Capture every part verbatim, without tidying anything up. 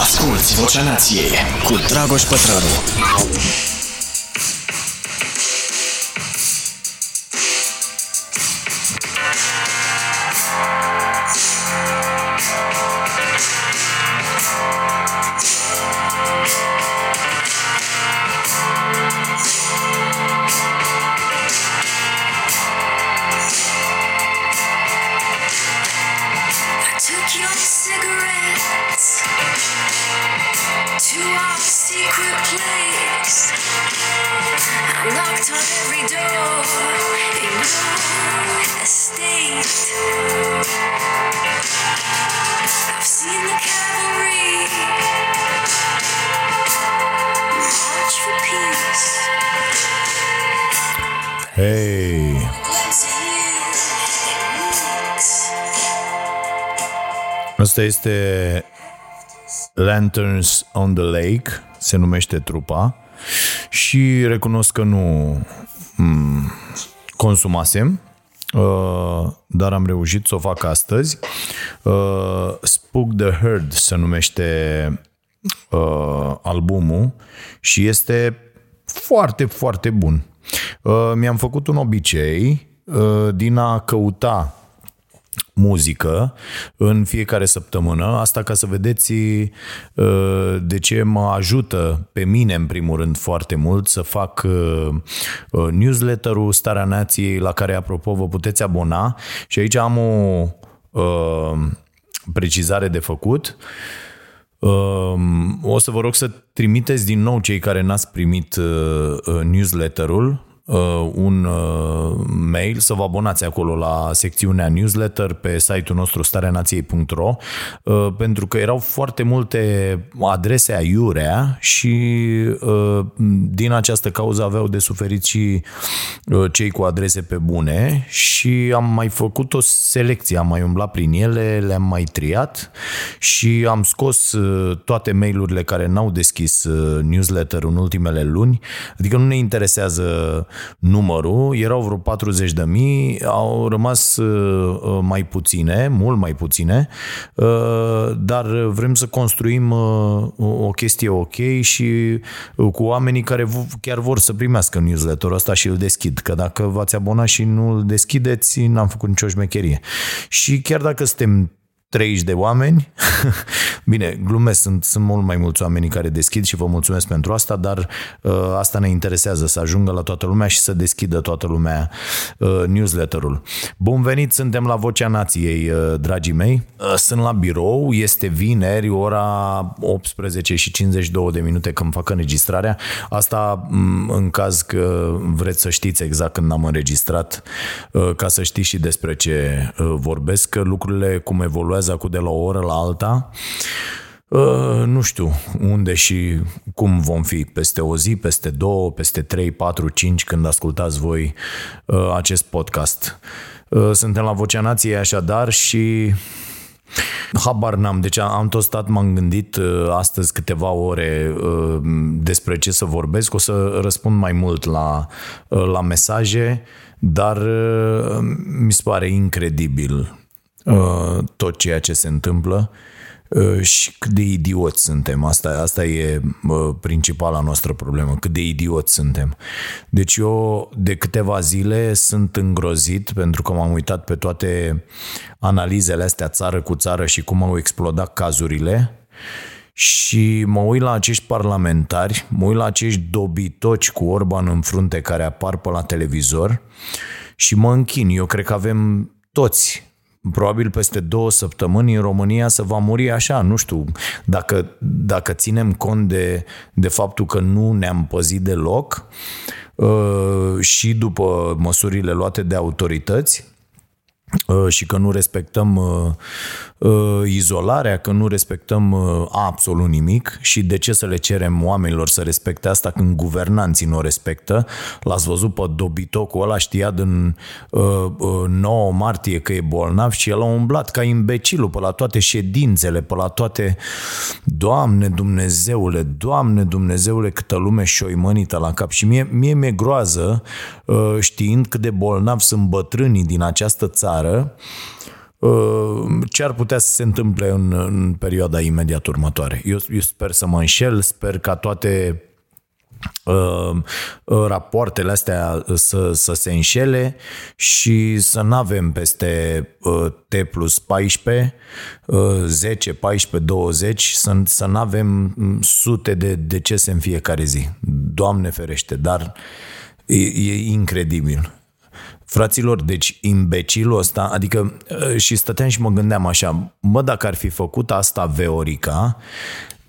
Asculți Vocea Nației cu Dragoș Pătru. Asta este Lanterns on the Lake, se numește trupa, și recunosc că nu consumasem, dar am reușit să o fac astăzi. Spook the Herd se numește albumul și este foarte, foarte bun. Mi-am făcut un obicei din a căuta muzică în fiecare săptămână. Asta ca să vedeți de ce mă ajută pe mine, în primul rând, foarte mult să fac newsletter-ul Starea Nației, la care, apropo, vă puteți abona. Și aici am o precizare de făcut. O să vă rog să trimiteți din nou, cei care n-ați primit newsletter-ul, un mail, să vă abonați acolo la secțiunea newsletter pe site-ul nostru starea nației punct ro, pentru că erau foarte multe adrese aiurea și din această cauză aveau de suferit și cei cu adrese pe bune, și am mai făcut o selecție, am mai umblat prin ele, le-am mai triat și am scos toate mail-urile care n-au deschis newsletter-ul în ultimele luni, adică nu ne interesează numărul, erau vreo patruzeci de mii, au rămas mai puține, mult mai puține, dar vrem să construim o chestie ok și cu oamenii care chiar vor să primească newsletter-ul ăsta și îl deschid, că dacă v-ați abonat și nu îl deschideți, n-am făcut nicio șmecherie. Și chiar dacă suntem treizeci de oameni, bine, glumesc, sunt, sunt mult mai mulți oamenii care deschid și vă mulțumesc pentru asta, dar uh, asta ne interesează, să ajungă la toată lumea și să deschidă toată lumea uh, newsletter-ul. Bun venit, suntem la Vocea Nației, uh, dragii mei. Uh, sunt la birou, este vineri, ora optsprezece și cincizeci și două de minute când fac înregistrarea. Asta m- în caz că vreți să știți exact când am înregistrat, uh, ca să știți și despre ce uh, vorbesc, că lucrurile cum evoluează acum de la o oră la alta, nu știu unde și cum vom fi peste o zi, peste două, peste trei, patru, cinci, când ascultați voi acest podcast. Suntem la Vocea Nației așadar și habar n-am, deci am tot stat, m-am gândit astăzi câteva ore despre ce să vorbesc. O să răspund mai mult la, la mesaje, dar mi se pare incredibil tot ceea ce se întâmplă și cât de idioți suntem. Asta, asta e principala noastră problemă, cât de idioți suntem. Deci eu de câteva zile sunt îngrozit pentru că m-am uitat pe toate analizele astea țară cu țară și cum au explodat cazurile și mă uit la acești parlamentari, mă uit la acești dobitoci cu Orban în frunte care apar pe la televizor și mă închin. Eu cred că avem toți, probabil peste două săptămâni în România să va muri așa, nu știu, dacă, dacă ținem cont de, de faptul că nu ne-am păzit deloc și după măsurile luate de autorități și că nu respectăm izolarea, că nu respectăm absolut nimic. Și de ce să le cerem oamenilor să respecte asta când guvernanții nu o respectă? L-ați văzut pe dobitocul ăla, știa din nouă martie că e bolnav și el a umblat ca imbecilul pe la toate ședințele, pe la toate. Doamne Dumnezeule, Doamne Dumnezeule, câtă lume șoimănită la cap. Și mie, mie mi-e groază știind cât de bolnavi sunt bătrânii din această țară, ce ar putea să se întâmple în, în perioada imediat următoare. Eu, eu sper să mă înșel, sper ca toate uh, rapoartele astea să, să se înșele și să n-avem peste uh, T plus paisprezece, uh, zece, paisprezece, douăzeci, să, să n-avem sute de decese în fiecare zi. Doamne ferește, dar e, e incredibil. Fraților, deci imbecilul ăsta, adică și stăteam și mă gândeam așa, mă, dacă ar fi făcut asta Veorica,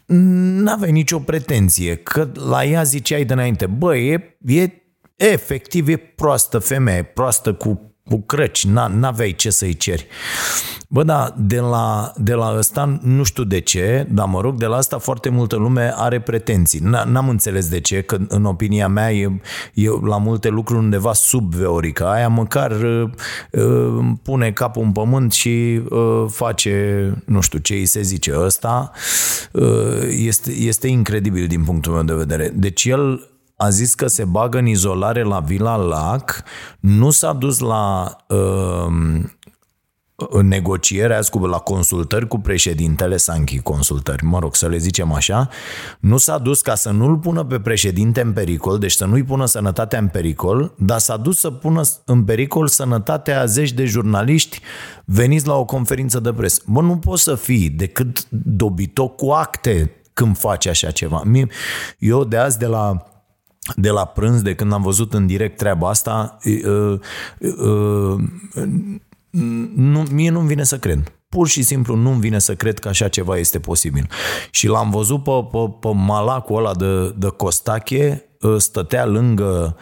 n-aveai nicio pretenție, că la ea ziceai de înainte, bă, e, e efectiv, e proastă femeie, proastă cu, cu crăci, n-aveai ce să-i ceri. Bă, da, de la, de la ăsta, nu știu de ce, dar mă rog, de la asta foarte multă lume are pretenții. N-am înțeles de ce, că în opinia mea e, e la multe lucruri undeva sub Veorica. Aia măcar uh, pune capul în pământ și uh, face, nu știu ce îi se zice ăsta. Uh, este, este incredibil din punctul meu de vedere. Deci el a zis că se bagă în izolare la Vila Lac, nu s-a dus la... Uh, negociere, la consultări cu președintele Sanchi, consultări, mă rog, să le zicem așa, nu s-a dus ca să nu-l pună pe președinte în pericol, deci să nu-i pună sănătatea în pericol, dar s-a dus să pună în pericol sănătatea a zeci de jurnaliști veniți la o conferință de presă. Bă, nu poți să fii decât dobitoc cu acte când faci așa ceva. Eu de azi de la... de la prânz, de când am văzut în direct treaba asta, uh, uh, uh, Nu, mie nu-mi vine să cred. Pur și simplu nu-mi vine să cred că așa ceva este posibil. Și l-am văzut pe, pe, pe malacul ăla de, de Costache, stătea lângă,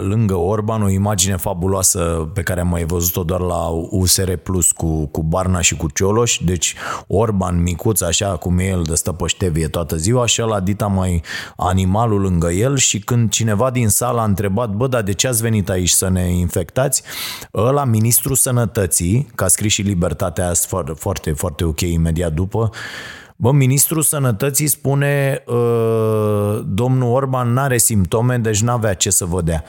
lângă Orban, o imagine fabuloasă pe care am mai văzut-o doar la U S R Plus cu, cu Barna și cu Cioloș. Deci Orban micuț, așa cum e el, de stă pe ștevie toată ziua și ăla dita mai animalul lângă el, și când cineva din sală a întrebat, bă, dar de ce ați venit aici să ne infectați? Ăla, ministrul sănătății, că a scris și Libertatea foarte, foarte ok imediat după, bă, ministrul sănătății spune uh, domnul Orban n-are simptome, deci n-avea ce să vă dea.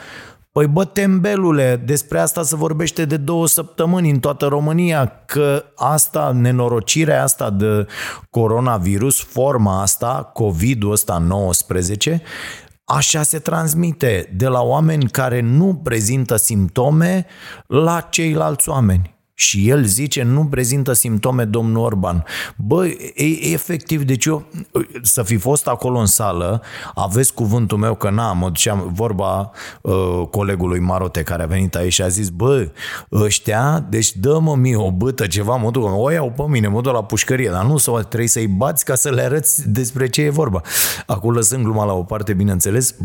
Păi bă, tembelule, despre asta se vorbește de două săptămâni în toată România, că asta, nenorocirea asta de coronavirus, forma asta, COVID-ul ăsta nouăsprezece, așa se transmite de la oameni care nu prezintă simptome la ceilalți oameni. Și el zice, nu prezintă simptome domnul Orban. Bă, e, efectiv, deci eu să fi fost acolo în sală, aveți cuvântul meu că na, mă duceam, vorba uh, colegului Marote care a venit aici și a zis, bă, ăștia, deci dă-mă mie o bâtă, ceva, mă duc, o iau pe mine, mă duc la pușcărie, dar nu, sau trebuie să-i bați ca să le arăți despre ce e vorba. Acum, lăsând gluma la o parte, bineînțeles,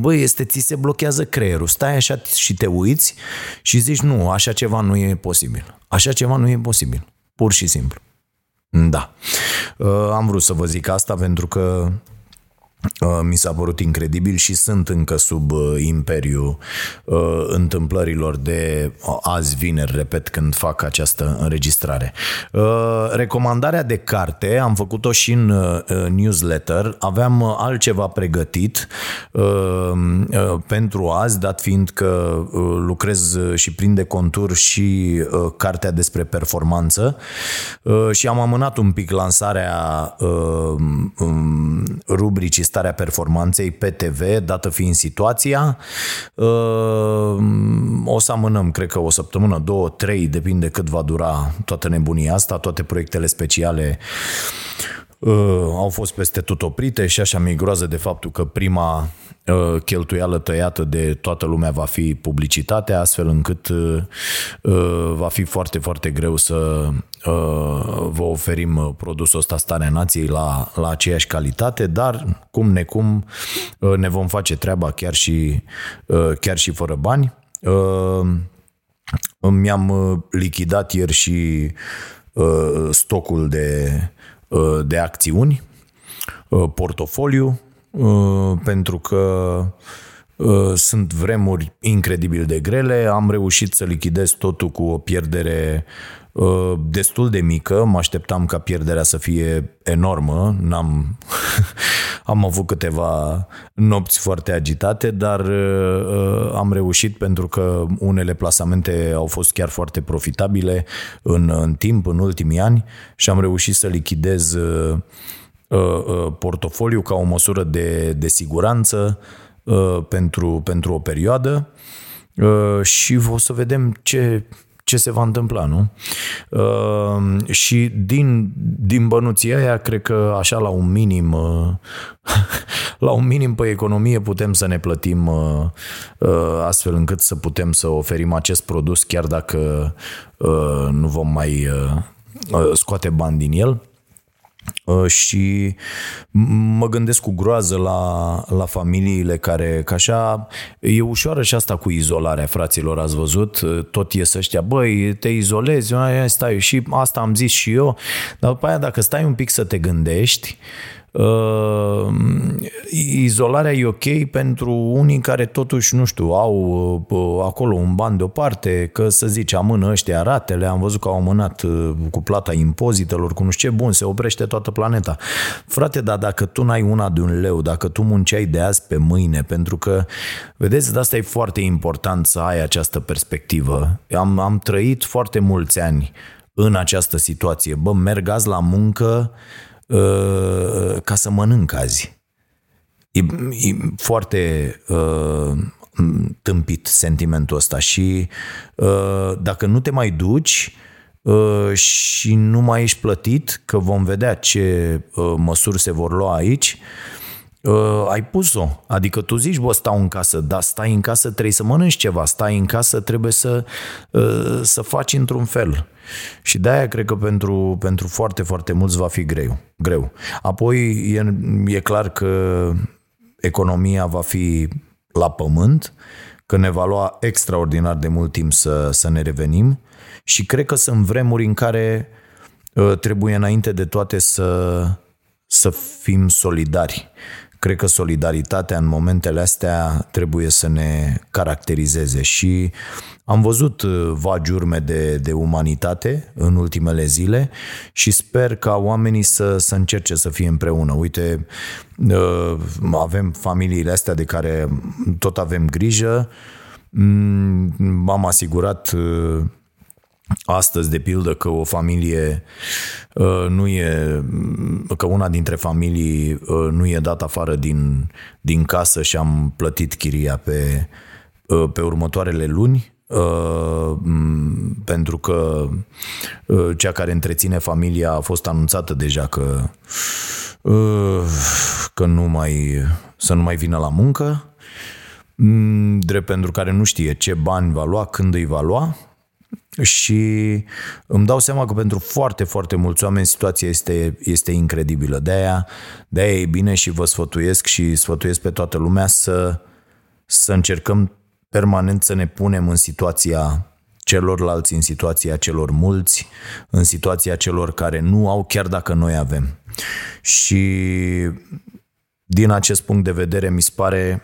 bă, este, ți se blochează creierul, stai așa și te uiți și zici, nu, așa ceva nu e posibil. Așa ceva nu e posibil, pur și simplu. Da, am vrut să vă zic asta pentru că mi s-a părut incredibil și sunt încă sub imperiul întâmplărilor de azi vineri, repet, când fac această înregistrare. Recomandarea de carte am făcut-o și în newsletter, aveam altceva pregătit pentru azi, dat fiind că lucrez și prinde contur și cartea despre performanță și am amânat un pic lansarea rubricii Starea Performanței pe T V, dată fiind situația. O să amânăm, cred că o săptămână, două, trei, depinde cât va dura toată nebunia asta, toate proiectele speciale au fost peste tot oprite și așa mi-e groază de faptul că prima cheltuială tăiată de toată lumea va fi publicitatea, astfel încât va fi foarte, foarte greu să vă oferim produsul ăsta Starea Nației la, la aceeași calitate, dar cum necum ne vom face treaba chiar și, chiar și fără bani. Mi-am lichidat ieri și stocul de de acțiuni, portofoliu, pentru că sunt vremuri incredibil de grele, am reușit să lichidez totul cu o pierdere destul de mică, mă așteptam ca pierderea să fie enormă, n-am Am avut câteva nopți foarte agitate, dar uh, am reușit pentru că unele plasamente au fost chiar foarte profitabile în, în timp, în ultimii ani, și am reușit să lichidez uh, uh, portofoliu ca o măsură de, de siguranță uh, pentru, pentru o perioadă uh, și o să vedem ce... ce se va întâmpla, nu? Uh, și din, din bănuții aia, cred că așa la un minim, uh, la un minim pe economie putem să ne plătim uh, uh, astfel încât să putem să oferim acest produs, chiar dacă uh, nu vom mai uh, scoate bani din el. Uh, și mă gândesc cu groază la, la familiile care, că așa, e ușoară și asta cu izolarea, fraților, ați văzut, tot ies ăștia, băi, te izolezi, stai, și asta am zis și eu, dar după aia dacă stai un pic să te gândești, Uh, izolarea e ok pentru unii care totuși, nu știu, au uh, acolo un ban deoparte, că să zice, amână ăștia ratele, am văzut că au amânat uh, cu plata impozitelor, cu nu știu ce, bun, se oprește toată planeta. Frate, dar dacă tu n-ai una de un leu, dacă tu munceai de azi pe mâine, pentru că, vedeți, de asta e foarte important să ai această perspectivă. Am, am trăit foarte mulți ani în această situație. Bă, merg azi la muncă ca să mănânc azi. E, e foarte uh, tâmpit sentimentul ăsta și uh, dacă nu te mai duci uh, și nu mai ești plătit, că vom vedea ce uh, măsuri se vor lua aici, uh, ai pus-o. Adică tu zici, bă, stau în casă, dar stai în casă, trebuie să mănânci ceva, stai în casă, trebuie să, uh, să faci într-un fel. Și de-aia cred că pentru, pentru foarte, foarte mulți va fi greu. greu. Apoi e, e clar că economia va fi la pământ, că ne va lua extraordinar de mult timp să, să ne revenim și cred că sunt vremuri în care uh, trebuie înainte de toate să, să fim solidari. Cred că solidaritatea în momentele astea trebuie să ne caracterizeze și am văzut vagi urme de, de umanitate în ultimele zile și sper ca oamenii să, să încerce să fie împreună. Uite, avem familiile astea de care tot avem grijă. M-am asigurat astăzi, de pildă, că o familie nu e, că una dintre familii nu e dat afară din, din casă și am plătit chiria pe, pe următoarele luni, pentru că cea care întreține familia a fost anunțată deja că, că nu mai, să nu mai vină la muncă, drept pentru care nu știe ce bani va lua, când îi va lua. Și îmi dau seama că pentru foarte, foarte mulți oameni situația este, este incredibilă. De-aia, de-aia e bine și vă sfătuiesc și sfătuiesc pe toată lumea să, să încercăm permanent să ne punem în situația celorlalți, în situația celor mulți, în situația celor care nu au, chiar dacă noi avem. Și din acest punct de vedere mi se pare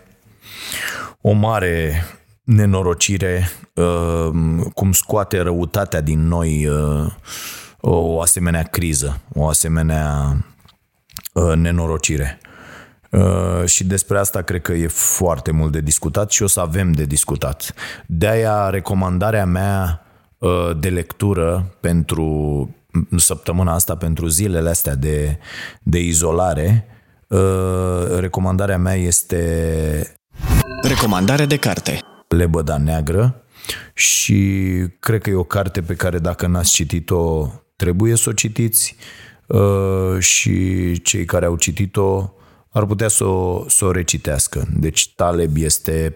o mare nenorocire cum scoate răutatea din noi o asemenea criză, o asemenea nenorocire. Și despre asta cred că e foarte mult de discutat și o să avem de discutat. De-aia recomandarea mea de lectură pentru săptămâna asta, pentru zilele astea de, de izolare, recomandarea mea este... Recomandare de carte. Lebăda Neagră, și cred că e o carte pe care dacă n-ați citit-o, trebuie să o citiți și cei care au citit-o ar putea să o, să o recitească. Deci Taleb este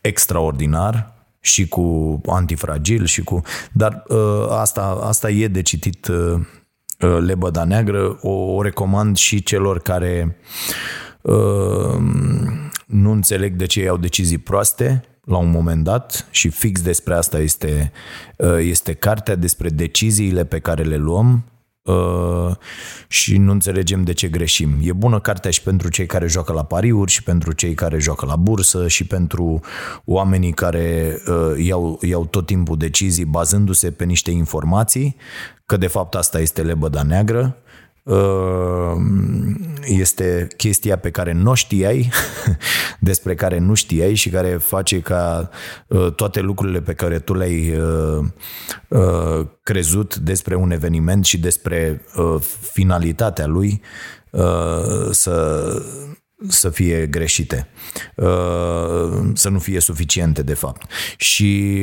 extraordinar și cu Antifragil și cu... Dar asta, asta e de citit Lebăda Neagră. O, o recomand și celor care nu înțeleg de ce iau decizii proaste la un moment dat, și fix despre asta este, este cartea, despre deciziile pe care le luăm și nu înțelegem de ce greșim. E bună cartea și pentru cei care joacă la pariuri și pentru cei care joacă la bursă și pentru oamenii care iau, iau tot timpul decizii bazându-se pe niște informații, că de fapt asta este Lebăda Neagră. este chestia pe care nu știai, despre care nu știai și care face ca uh, toate lucrurile pe care tu le-ai uh, uh, crezut despre un eveniment și despre uh, finalitatea lui uh, să... să fie greșite, să nu fie suficiente de fapt. Și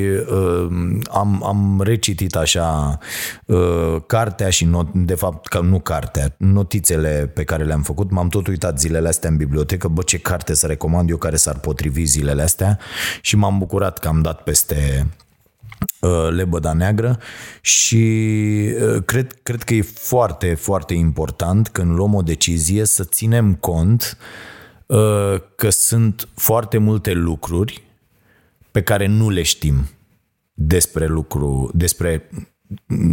am, am recitit așa cartea și not, de fapt că nu cartea, notițele pe care le-am făcut, m-am tot uitat zilele astea în bibliotecă, bă, ce carte să recomand eu care s-ar potrivi zilele astea, și m-am bucurat că am dat peste Lebăda Neagră și cred, cred că e foarte, foarte important când luăm o decizie să ținem cont că sunt foarte multe lucruri pe care nu le știm despre lucru, despre,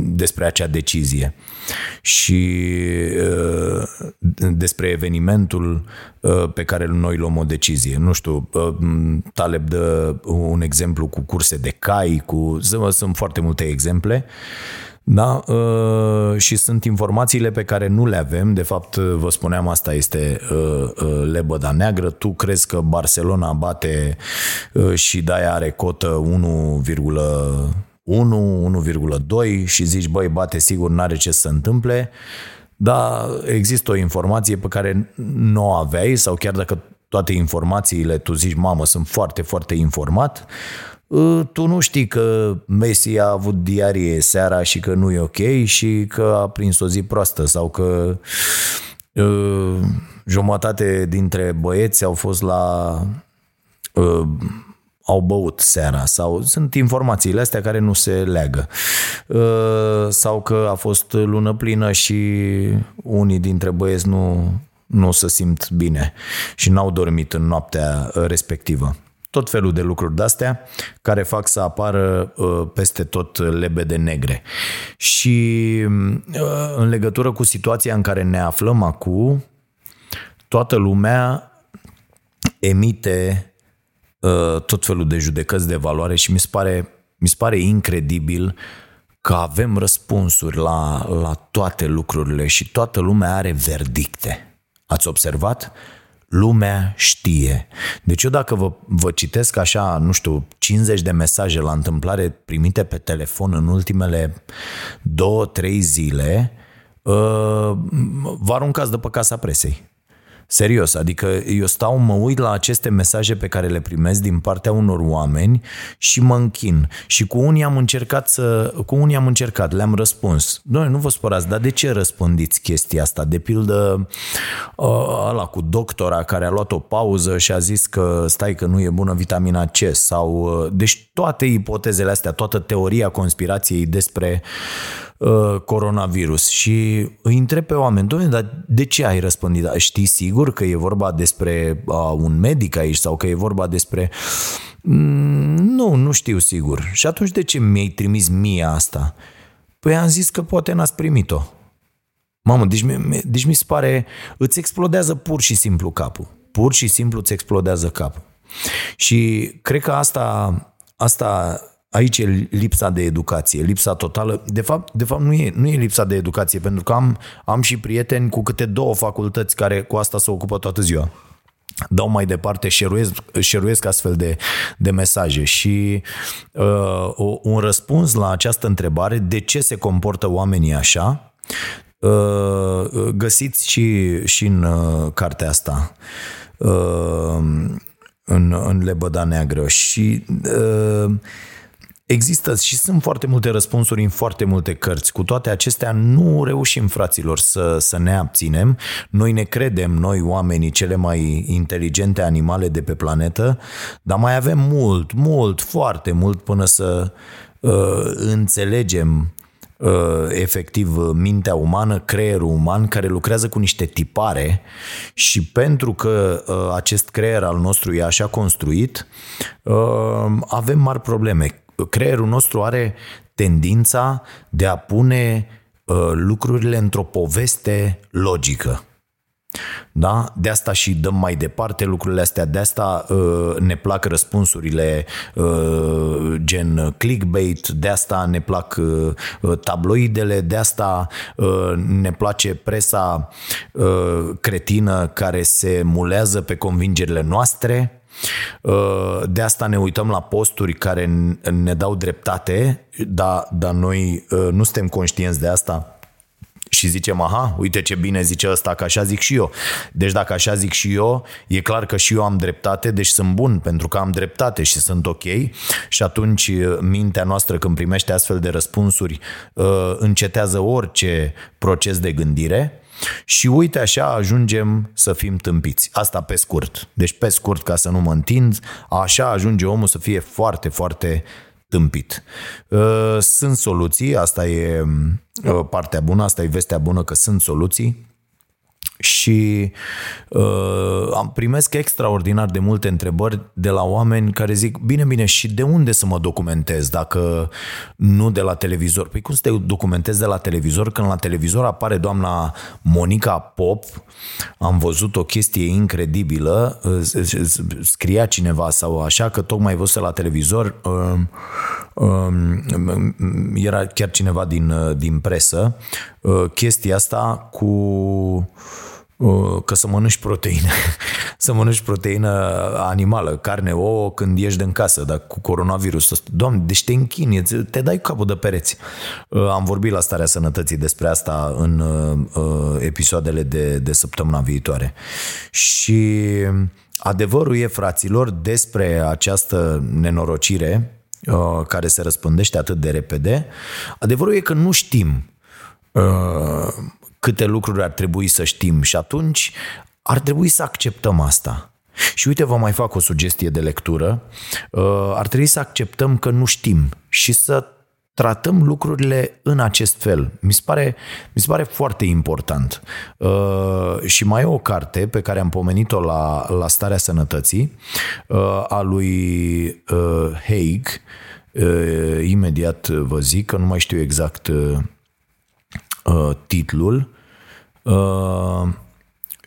despre acea decizie și despre evenimentul pe care noi luăm o decizie. Nu știu, Taleb dă un exemplu cu curse de cai, cu... sunt foarte multe exemple, da? Și sunt informațiile pe care nu le avem. De fapt, vă spuneam, asta este Lebăda Neagră. Tu crezi că Barcelona bate și de-aia are cotă unu virgulă unu, unu virgulă doi și zici, băi, bate sigur, n-are ce să se întâmple, dar există o informație pe care nu o aveai, sau chiar dacă toate informațiile, tu zici, mamă, sunt foarte, foarte informat, tu nu știi că Messi a avut diarie seara și că nu e ok și că a prins o zi proastă, sau că uh, jumătate dintre băieți au fost la... Uh, au băut seara, sau sunt informațiile astea care nu se leagă, sau că a fost lună plină și unii dintre băieți nu, nu se simt bine și n-au dormit în noaptea respectivă. Tot felul de lucruri de-astea care fac să apară peste tot lebede negre. Și în legătură cu situația în care ne aflăm acum, toată lumea emite tot felul de judecăți de valoare și mi se pare, mi se pare incredibil că avem răspunsuri la, la toate lucrurile și toată lumea are verdicte. Ați observat? Lumea știe. Deci eu dacă vă, vă citesc așa, nu știu, cincizeci de mesaje la întâmplare primite pe telefon în ultimele două, trei zile, vă aruncați după casa presei. Serios, adică eu stau, mă uit la aceste mesaje pe care le primesc din partea unor oameni și mă închin. Și cu unii am încercat, să, cu unii am încercat, le-am răspuns. Doamne, nu vă spărați, dar de ce răspândiți chestia asta? De pildă ăla cu doctora care a luat o pauză și a zis că stai că nu e bună vitamina C, sau... Deci toate ipotezele astea, toată teoria conspirației despre coronavirus, și îi întreb pe oameni, doamne, dar de ce ai răspândit? Știi sigur că e vorba despre a, un medic aici, sau că e vorba despre... Nu, nu știu sigur. Și atunci de ce mi-ai trimis mie asta? Păi am zis că poate n-ați primit-o. Mamă, deci, deci mi se pare, îți explodează pur și simplu capul. Pur și simplu îți explodează capul. Și cred că asta... asta aici e lipsa de educație, lipsa totală. De fapt, de fapt nu, e, nu e lipsa de educație, pentru că am, am și prieteni cu câte două facultăți care cu asta se ocupă toată ziua. Dau mai departe, șeruiesc, șeruiesc astfel de, de mesaje. Și uh, un răspuns la această întrebare, de ce se comportă oamenii așa, uh, găsiți și, și în uh, cartea asta. Uh, în, în Lebăda Neagră. Și... Uh, Există și sunt foarte multe răspunsuri în foarte multe cărți. Cu toate acestea nu reușim, fraților, să, să ne abținem. Noi ne credem, noi oamenii, cele mai inteligente animale de pe planetă, dar mai avem mult, mult, foarte mult până să uh, înțelegem uh, efectiv mintea umană, creierul uman, care lucrează cu niște tipare, și pentru că uh, acest creier al nostru e așa construit, uh, avem mari probleme. Creierul nostru are tendința de a pune uh, lucrurile într-o poveste logică. Da? De asta și dăm mai departe lucrurile astea, de asta uh, ne plac răspunsurile uh, gen clickbait, de asta ne plac uh, tabloidele, de asta uh, ne place presa uh, cretină care se mulează pe convingerile noastre. De asta ne uităm la posturi care ne dau dreptate, dar, dar noi nu suntem conștienți de asta și zicem, aha, uite ce bine zice ăsta că așa zic și eu. Deci dacă așa zic și eu, e clar că și eu am dreptate, deci sunt bun pentru că am dreptate și sunt ok. Și atunci mintea noastră, când primește astfel de răspunsuri, încetează orice proces de gândire. Și uite așa ajungem să fim tâmpiți. Asta pe scurt. Deci pe scurt, ca să nu mă întind, așa ajunge omul să fie foarte, foarte tâmpit. Sunt soluții, asta e partea bună, asta e vestea bună că sunt soluții și am primesc extraordinar de multe întrebări de la oameni care zic, bine, bine, și de unde să mă documentez dacă nu de la televizor? Păi cum să te documentezi de la televizor când la televizor apare doamna Monica Pop? Am văzut o chestie incredibilă, scria cineva sau așa că tocmai văzuse la televizor, era chiar cineva din, din presă, chestia asta cu că să mănânci proteină, să mănânci proteină animală, carne, ouă, când ieși din casă, dar cu coronavirus. Doamne, deci te închini, te dai cu capul de pereți. Am vorbit la Starea Sănătății despre asta în episoadele de, de săptămâna viitoare. Și adevărul e, fraților, despre această nenorocire care se răspândește atât de repede, adevărul e că nu știm câte lucruri ar trebui să știm și atunci ar trebui să acceptăm asta. Și uite, vă mai fac o sugestie de lectură. Ar trebui să acceptăm că nu știm și să tratăm lucrurile în acest fel. Mi se pare, mi se pare foarte important. Și mai e o carte pe care am pomenit-o la, la Starea Sănătății, a lui Haig. Imediat vă zic că nu mai știu exact titlul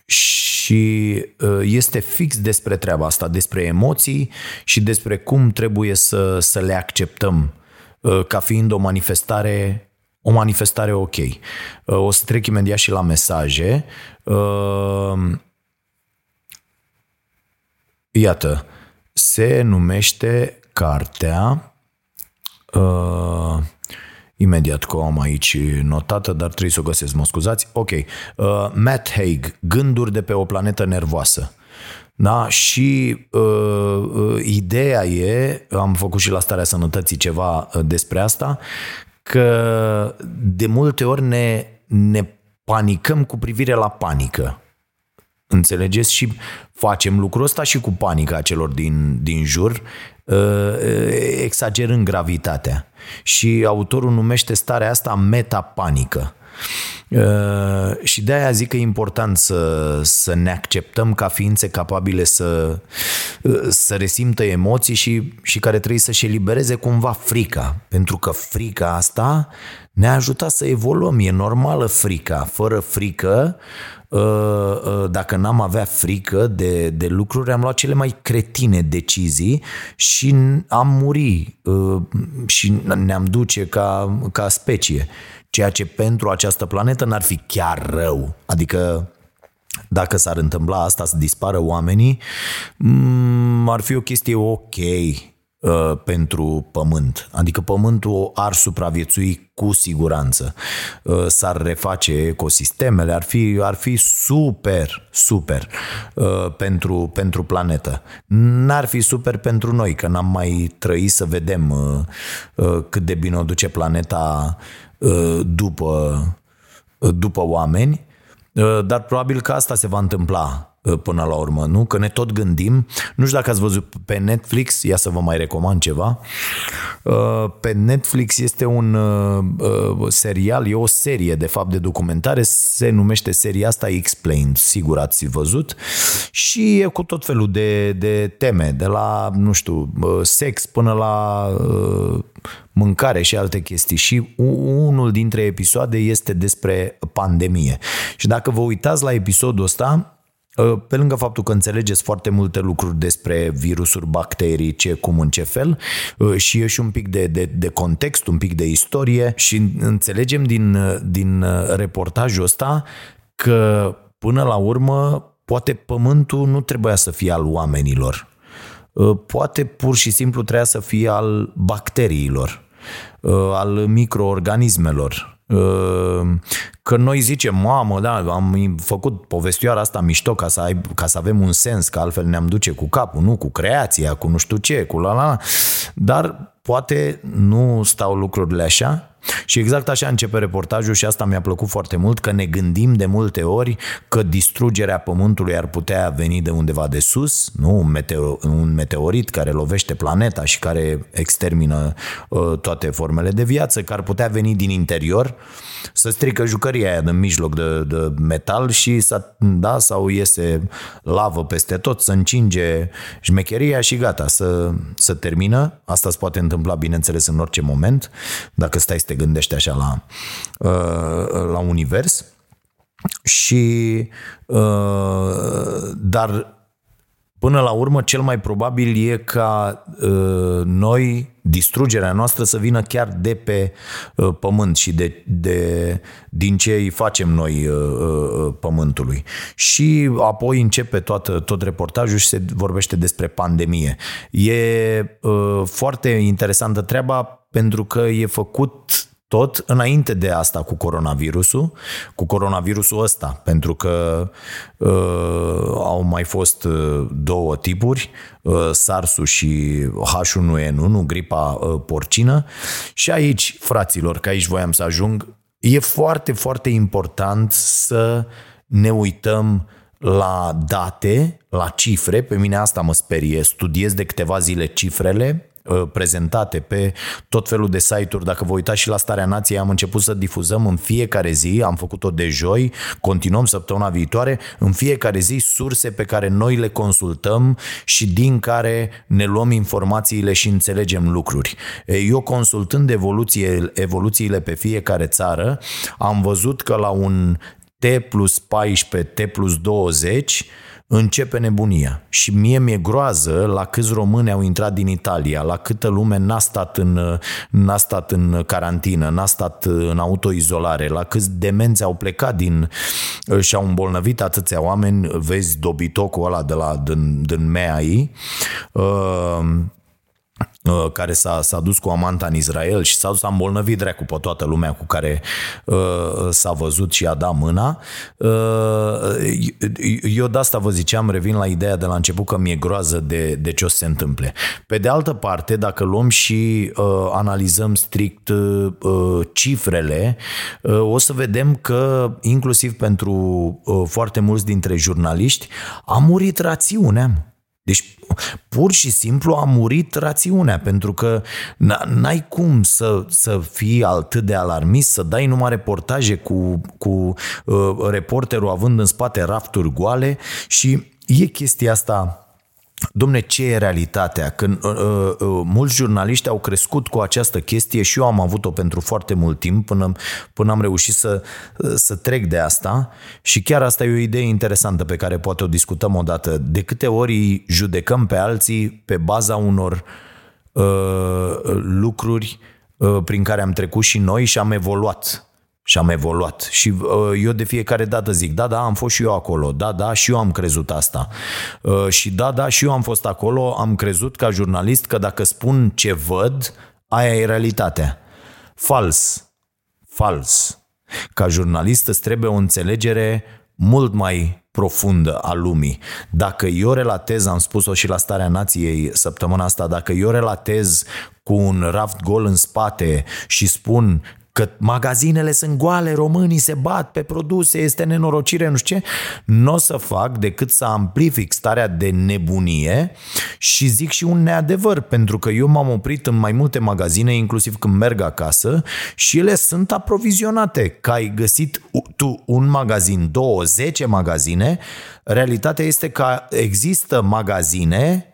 și este fix despre treaba asta, despre emoții și despre cum trebuie să, să le acceptăm ca fiind o manifestare o manifestare ok. O să trec imediat și la mesaje. Iată, se numește cartea, imediat că o am aici notată, dar trebuie să o găsesc, mă scuzați. Ok, uh, Matt Haig, Gânduri de pe o planetă nervoasă. Da? Și uh, uh, ideea e, am făcut și la Starea Sănătății ceva despre asta, că de multe ori ne, ne panicăm cu privire la panică. Înțelegeți? Și facem lucrul ăsta și cu panica celor din, din jur, exagerând gravitatea. Și autorul numește starea asta metapanică. Și de-aia zic că e important să, să ne acceptăm ca ființe capabile să, să resimtă emoții și, și care trebuie să-și elibereze cumva frica. Pentru că frica asta ne-a ajutat să evoluăm. E normală frica. Fără frică, dacă n-am avea frică de, de lucruri, am luat cele mai cretine decizii și am muri și ne-am duce ca, ca specie. Ceea ce pentru această planetă n-ar fi chiar rău. Adică dacă s-ar întâmpla asta, să dispară oamenii, ar fi o chestie ok pentru pământ. Adică pământul ar supraviețui cu siguranță. S-ar reface ecosistemele, ar fi, ar fi super, super pentru, pentru planetă. N-ar fi super pentru noi, că n-am mai trăit să vedem cât de bine o duce planeta după, după oameni, dar probabil că asta se va întâmpla până la urmă, nu? Că ne tot gândim, nu știu dacă ați văzut pe Netflix, ia să vă mai recomand ceva, pe Netflix este un serial, e o serie de fapt de documentare, se numește seria asta Explain, sigur ați văzut, și e cu tot felul de, de teme, de la, nu știu, sex până la mâncare și alte chestii, și unul dintre episoade este despre pandemie. Și dacă vă uitați la episodul ăsta, Pe lângă faptul că înțelegeți foarte multe lucruri despre virusuri, bacterii, ce, cum, în ce fel, și e și un pic de, de, de context, un pic de istorie, și înțelegem din, din reportajul ăsta că până la urmă poate pământul nu trebuia să fie al oamenilor, poate pur și simplu trebuia să fie al bacteriilor, al microorganismelor. Că noi zicem, mamă, da, am făcut povestioara asta mișto ca să, ai, ca să avem un sens, că altfel ne-am duce cu capul, nu, cu creația, cu nu știu ce, cu la la, dar poate nu stau lucrurile așa. Și exact așa începe reportajul și asta mi-a plăcut foarte mult, că ne gândim de multe ori că distrugerea pământului ar putea veni de undeva de sus, nu? Un, meteo, un meteorit care lovește planeta și care extermină uh, toate formele de viață, că ar putea veni din interior, să strică jucăria aia de mijloc de, de metal și da, sau iese lavă peste tot, să încinge șmecheria și gata, să, să termină. Asta se poate întâmpla, bineînțeles, în orice moment, dacă stai să te gândești așa la, la univers. Și dar până la urmă cel mai probabil e ca noi, distrugerea noastră, să vină chiar de pe pământ și de, de, din ce îi facem noi pământului. Și apoi începe toată, tot reportajul și se vorbește despre pandemie. E foarte interesantă treaba, pentru că e făcut tot înainte de asta cu coronavirusul, cu coronavirusul ăsta, pentru că uh, au mai fost două tipuri, uh, SARS-ul și H unu N unu, gripa uh, porcină. Și aici, fraților, că aici voiam să ajung, e foarte, foarte important să ne uităm la date, la cifre. Pe mine asta mă sperie, studiez de câteva zile cifrele prezentate pe tot felul de site-uri. Dacă vă uitați și la Starea Nației, am început să difuzăm în fiecare zi, am făcut-o de joi, continuăm săptămâna viitoare, în fiecare zi surse pe care noi le consultăm și din care ne luăm informațiile și înțelegem lucruri. Eu, consultând evoluție, evoluțiile pe fiecare țară, am văzut că la un T plus paisprezece, T plus douăzeci începe nebunia. Și mie mi-e groază la câți români au intrat din Italia, la câtă lume n-a stat în, n-a stat în carantină, n-a stat în autoizolare, la câți demenți au plecat din, și-au îmbolnăvit atâția oameni. Vezi dobitocul ăla de la, din, din M A I, uh, care s-a, s-a dus cu amanta în Israel și s-a dus, a îmbolnăvit dracu pe toată lumea cu care uh, s-a văzut și a dat mâna. Uh, eu de asta vă ziceam, revin la ideea de la început, că mi-e groază de, de ce o să se întâmple. Pe de altă parte, dacă luăm și uh, analizăm strict uh, cifrele, uh, o să vedem că inclusiv pentru uh, foarte mulți dintre jurnaliști a murit rațiunea. Deci pur și simplu a murit rațiunea, pentru că n-ai cum să, să fii atât de alarmist, să dai numai reportaje cu, cu uh, reporterul având în spate rafturi goale. Și e chestia asta, domne, ce e realitatea? Când uh, uh, mulți jurnaliști au crescut cu această chestie și eu am avut-o pentru foarte mult timp până, până am reușit să, uh, să trec de asta. Și chiar asta e o idee interesantă pe care poate o discutăm odată. De câte ori judecăm pe alții pe baza unor uh, lucruri uh, prin care am trecut și noi și am evoluat. Și am evoluat. Și uh, eu de fiecare dată zic, da, da, am fost și eu acolo, da, da, și eu am crezut asta. Uh, și da, da, și eu am fost acolo, am crezut ca jurnalist că dacă spun ce văd, aia e realitatea. Fals. Fals. Ca jurnalist îți trebuie o înțelegere mult mai profundă a lumii. Dacă eu relatez, am spus-o și la Starea Nației săptămâna asta, dacă eu relatez cu un raft gol în spate și spun că magazinele sunt goale, românii se bat pe produse, este nenorocire, nu știu ce, n-o să fac decât să amplific starea de nebunie și zic și un neadevăr, pentru că eu m-am oprit în mai multe magazine, inclusiv când merg acasă, și ele sunt aprovizionate. Că ai găsit tu un magazin, două, zece magazine, realitatea este că există magazine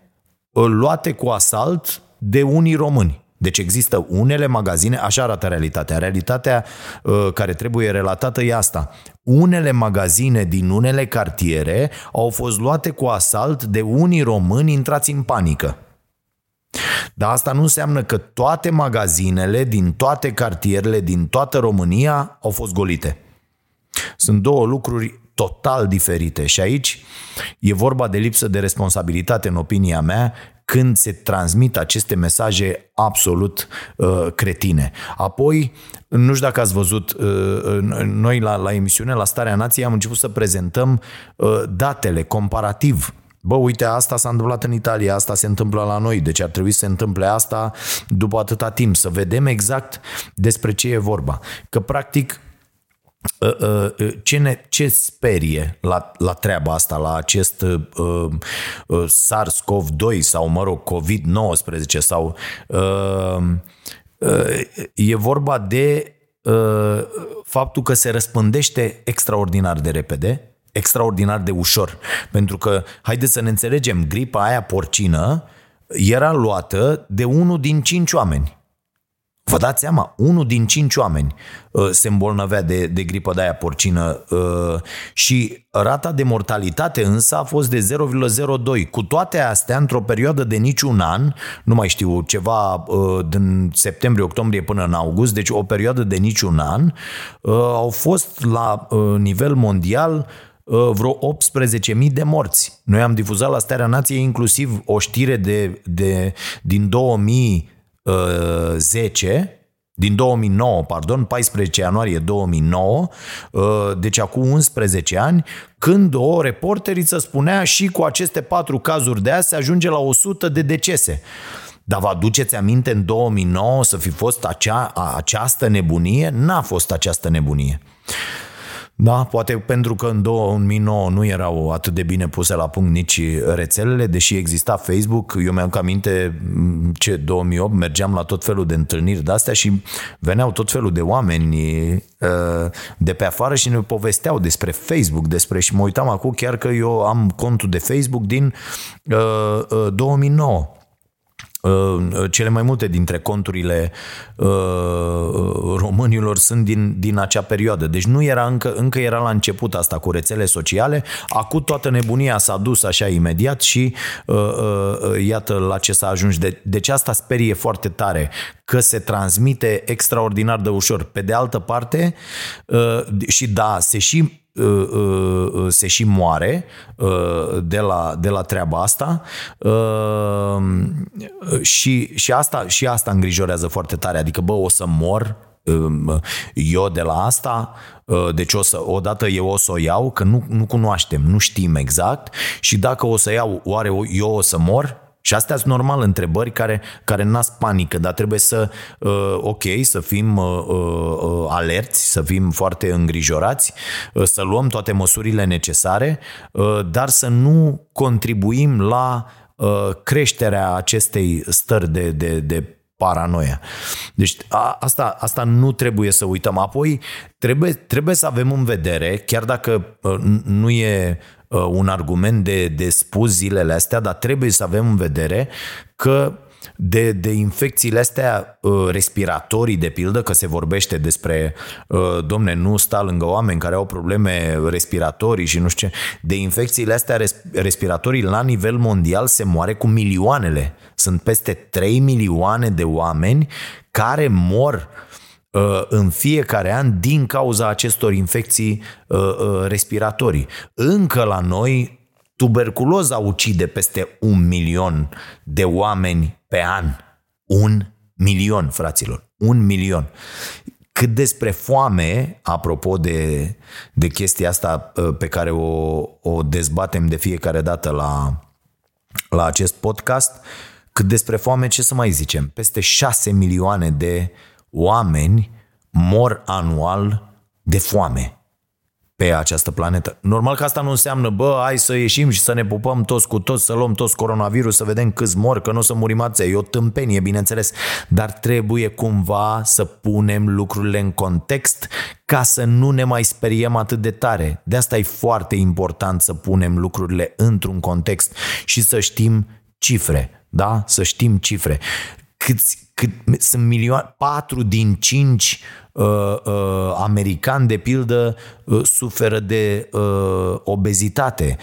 luate cu asalt de unii români. Deci există unele magazine, așa arată realitatea. Realitatea uh, care trebuie relatată e asta. Unele magazine din unele cartiere au fost luate cu asalt de unii români intrați în panică. Dar asta nu înseamnă că toate magazinele din toate cartierele din toată România au fost golite. Sunt două lucruri total diferite și aici e vorba de lipsă de responsabilitate, în opinia mea, când se transmit aceste mesaje absolut uh, cretine. Apoi, nu știu dacă ați văzut, uh, noi la, la emisiune, la Starea Nației, am început să prezentăm uh, datele comparativ. Bă, uite, asta s-a întâmplat în Italia, asta se întâmplă la noi, deci ar trebui să se întâmple asta după atâta timp, să vedem exact despre ce e vorba. Că, practic, Ce, ne, ce sperie la, la treaba asta, la acest uh, uh, SARS-CoV doi sau, mă rog, covid nouăsprezece sau uh, uh, e vorba de uh, faptul că se răspândește extraordinar de repede, extraordinar de ușor, pentru că, haideți să ne înțelegem, gripa aia porcină era luată de unul din cinci oameni. Vă dați seama, unul din cinci oameni uh, se îmbolnăvea de, de gripă de aia porcină uh, și rata de mortalitate însă a fost de zero virgulă zero doi. Cu toate astea, într-o perioadă de niciun an, nu mai știu, ceva uh, din septembrie-octombrie până în august, deci o perioadă de niciun an, uh, au fost la uh, nivel mondial uh, vreo optsprezece mii de morți. Noi am difuzat la Starea Nației inclusiv o știre de, de, din două mii zece, din două mii nouă, pardon, paisprezece ianuarie două mii nouă, deci acum unsprezece ani, când o reporteriță spunea și cu aceste patru cazuri de azi se ajunge la o sută de decese. Dar vă aduceți aminte în două mii nouă să fi fost acea, această nebunie? N-a fost această nebunie. Da, poate pentru că în două mii nouă nu erau atât de bine puse la punct nici rețelele, deși exista Facebook. Eu mi-am aminte ce două mii opt mergeam la tot felul de întâlniri de astea și veneau tot felul de oameni de pe afară și ne povesteau despre Facebook, despre, și mă uitam acum chiar că eu am contul de Facebook din două mii nouă. Cele mai multe dintre conturile uh, românilor sunt din, din acea perioadă. Deci nu era încă, încă era la început asta cu rețele sociale. Acum toată nebunia s-a dus așa imediat și uh, uh, iată la ce s-a ajuns. De, deci asta sperie foarte tare, că se transmite extraordinar de ușor. Pe de altă parte, uh, și da, se și se și moare de la, de la treaba asta și, și, asta, și asta îngrijorează foarte tare, adică bă, o să mor eu de la asta, deci o să, odată eu o să o iau, că nu, nu cunoaștem, nu știm exact, și dacă o să iau, oare eu o să mor? Și astea sunt normal întrebări care, care nasc panică, dar trebuie să, uh, ok, să fim uh, uh, alerți, să fim foarte îngrijorați, uh, să luăm toate măsurile necesare, uh, dar să nu contribuim la uh, creșterea acestei stări de, de, de paranoia. Deci a, asta, asta nu trebuie să uităm. Apoi trebuie, trebuie să avem în vedere, chiar dacă uh, nu e un argument de, de spus zilele astea, dar trebuie să avem în vedere că de, de infecțiile astea respiratorii, de pildă, că se vorbește despre, domne, nu sta lângă oameni care au probleme respiratorii și nu știu ce, de infecțiile astea respiratorii la nivel mondial se moare cu milioanele. Sunt peste trei milioane de oameni care mor în fiecare an din cauza acestor infecții respiratorii. Încă la noi tuberculoza ucide peste un milion de oameni pe an. Un milion, fraților, un milion. Cât despre foame, apropo de, de chestia asta pe care o, o dezbatem de fiecare dată la, la acest podcast, cât despre foame, ce să mai zicem? Peste șase milioane de oameni mor anual de foame pe această planetă. Normal că asta nu înseamnă, bă, hai să ieșim și să ne pupăm toți cu toți, să luăm toți coronavirus, să vedem câți mor, că nu o să murim atâția. E o tâmpenie, bineînțeles, dar trebuie cumva să punem lucrurile în context ca să nu ne mai speriem atât de tare. De asta e foarte important să punem lucrurile într-un context și să știm cifre, da? Să știm cifre. Câți, cât, sunt milioane, patru din cinci uh, uh, americani, de pildă, uh, suferă de uh, obezitate.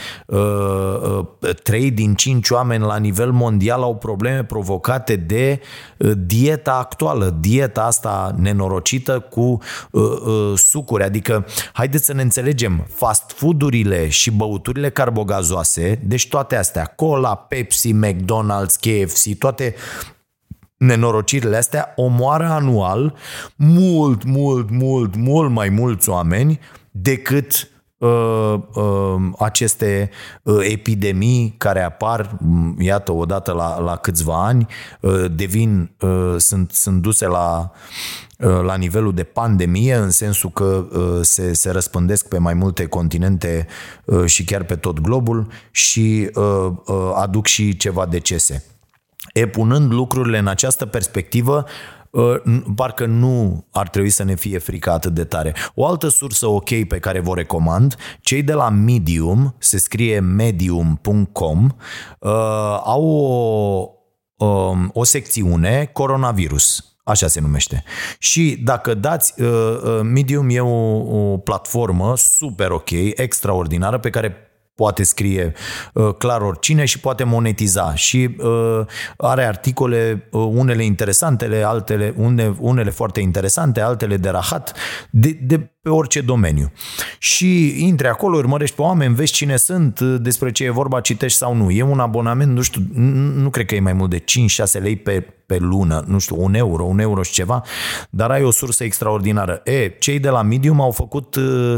Trei uh, uh, din cinci oameni la nivel mondial au probleme provocate de uh, dieta actuală, dieta asta nenorocită cu uh, uh, sucuri. Adică, haideți să ne înțelegem, fast food-urile și băuturile carbogazoase, deci toate astea, Cola, Pepsi, McDonald's, K F C, toate nenorocirile astea omoară anual mult, mult, mult, mult mai mulți oameni decât uh, uh, aceste uh, epidemii care apar, iată, odată la, la câțiva ani, uh, devin, uh, sunt, sunt duse la, uh, la nivelul de pandemie, în sensul că uh, se, se răspândesc pe mai multe continente uh, și chiar pe tot globul și uh, uh, aduc și ceva decese. Epunând lucrurile în această perspectivă, parcă nu ar trebui să ne fie frică atât de tare. O altă sursă ok pe care vă recomand, cei de la Medium, se scrie medium punct com, au o, o secțiune coronavirus. Așa se numește. Și dacă dați, Medium e o, o platformă super ok, extraordinară, pe care poate scrie uh, clar oricine și poate monetiza și uh, are articole, uh, unele interesantele, altele, une, unele foarte interesante, altele de rahat, de, de pe orice domeniu. Și intri acolo, urmărești pe oameni, vezi cine sunt, despre ce e vorba, citești sau nu. E un abonament, nu știu, nu cred că e mai mult de cinci șase lei pe, pe lună, nu știu, un euro, un euro și ceva, dar ai o sursă extraordinară. E, cei de la Medium au făcut uh,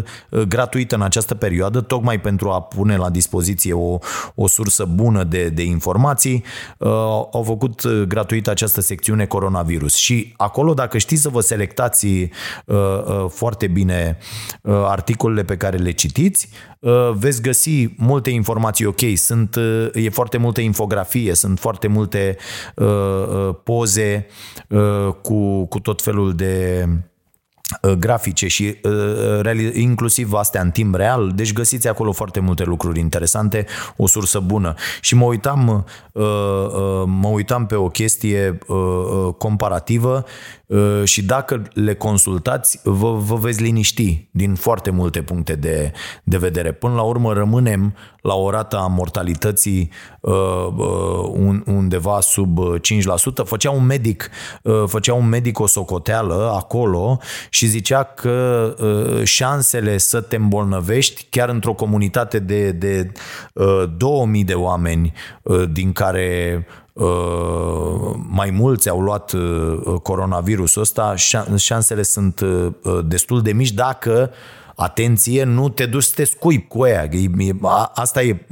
gratuit în această perioadă, tocmai pentru a pune la dispoziție o, o sursă bună de, de informații, uh, au făcut uh, gratuit această secțiune coronavirus. Și acolo, dacă știți să vă selectați uh, uh, foarte bine articolele pe care le citiți, veți găsi multe informații ok, sunt, e foarte multă infografie, sunt foarte multe uh, poze uh, cu, cu tot felul de uh, grafice și uh, reali- inclusiv astea în timp real, deci găsiți acolo foarte multe lucruri interesante, o sursă bună. Și mă uitam, uh, uh, mă uitam pe o chestie uh, comparativă și dacă le consultați, vă, vă veți liniști din foarte multe puncte de, de vedere. Până la urmă rămânem la o rată a mortalității undeva sub cinci la sută. Făcea un medic, făcea un medic o socoteală acolo și zicea că șansele să te îmbolnăvești chiar într-o comunitate de, de două mii de oameni, din care mai mulți au luat coronavirusul ăsta, șansele sunt destul de mici dacă, atenție, nu te duci să te scuipi cu aia. Asta e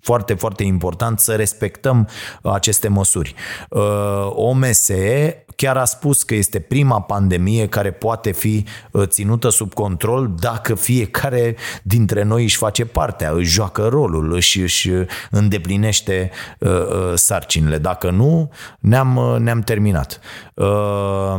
foarte, foarte important, să respectăm aceste măsuri. O M S chiar a spus că este prima pandemie care poate fi ținută sub control dacă fiecare dintre noi își face partea, își joacă rolul, își, își îndeplinește uh, uh, sarcinile. Dacă nu, ne-am, uh, ne-am terminat. Uh,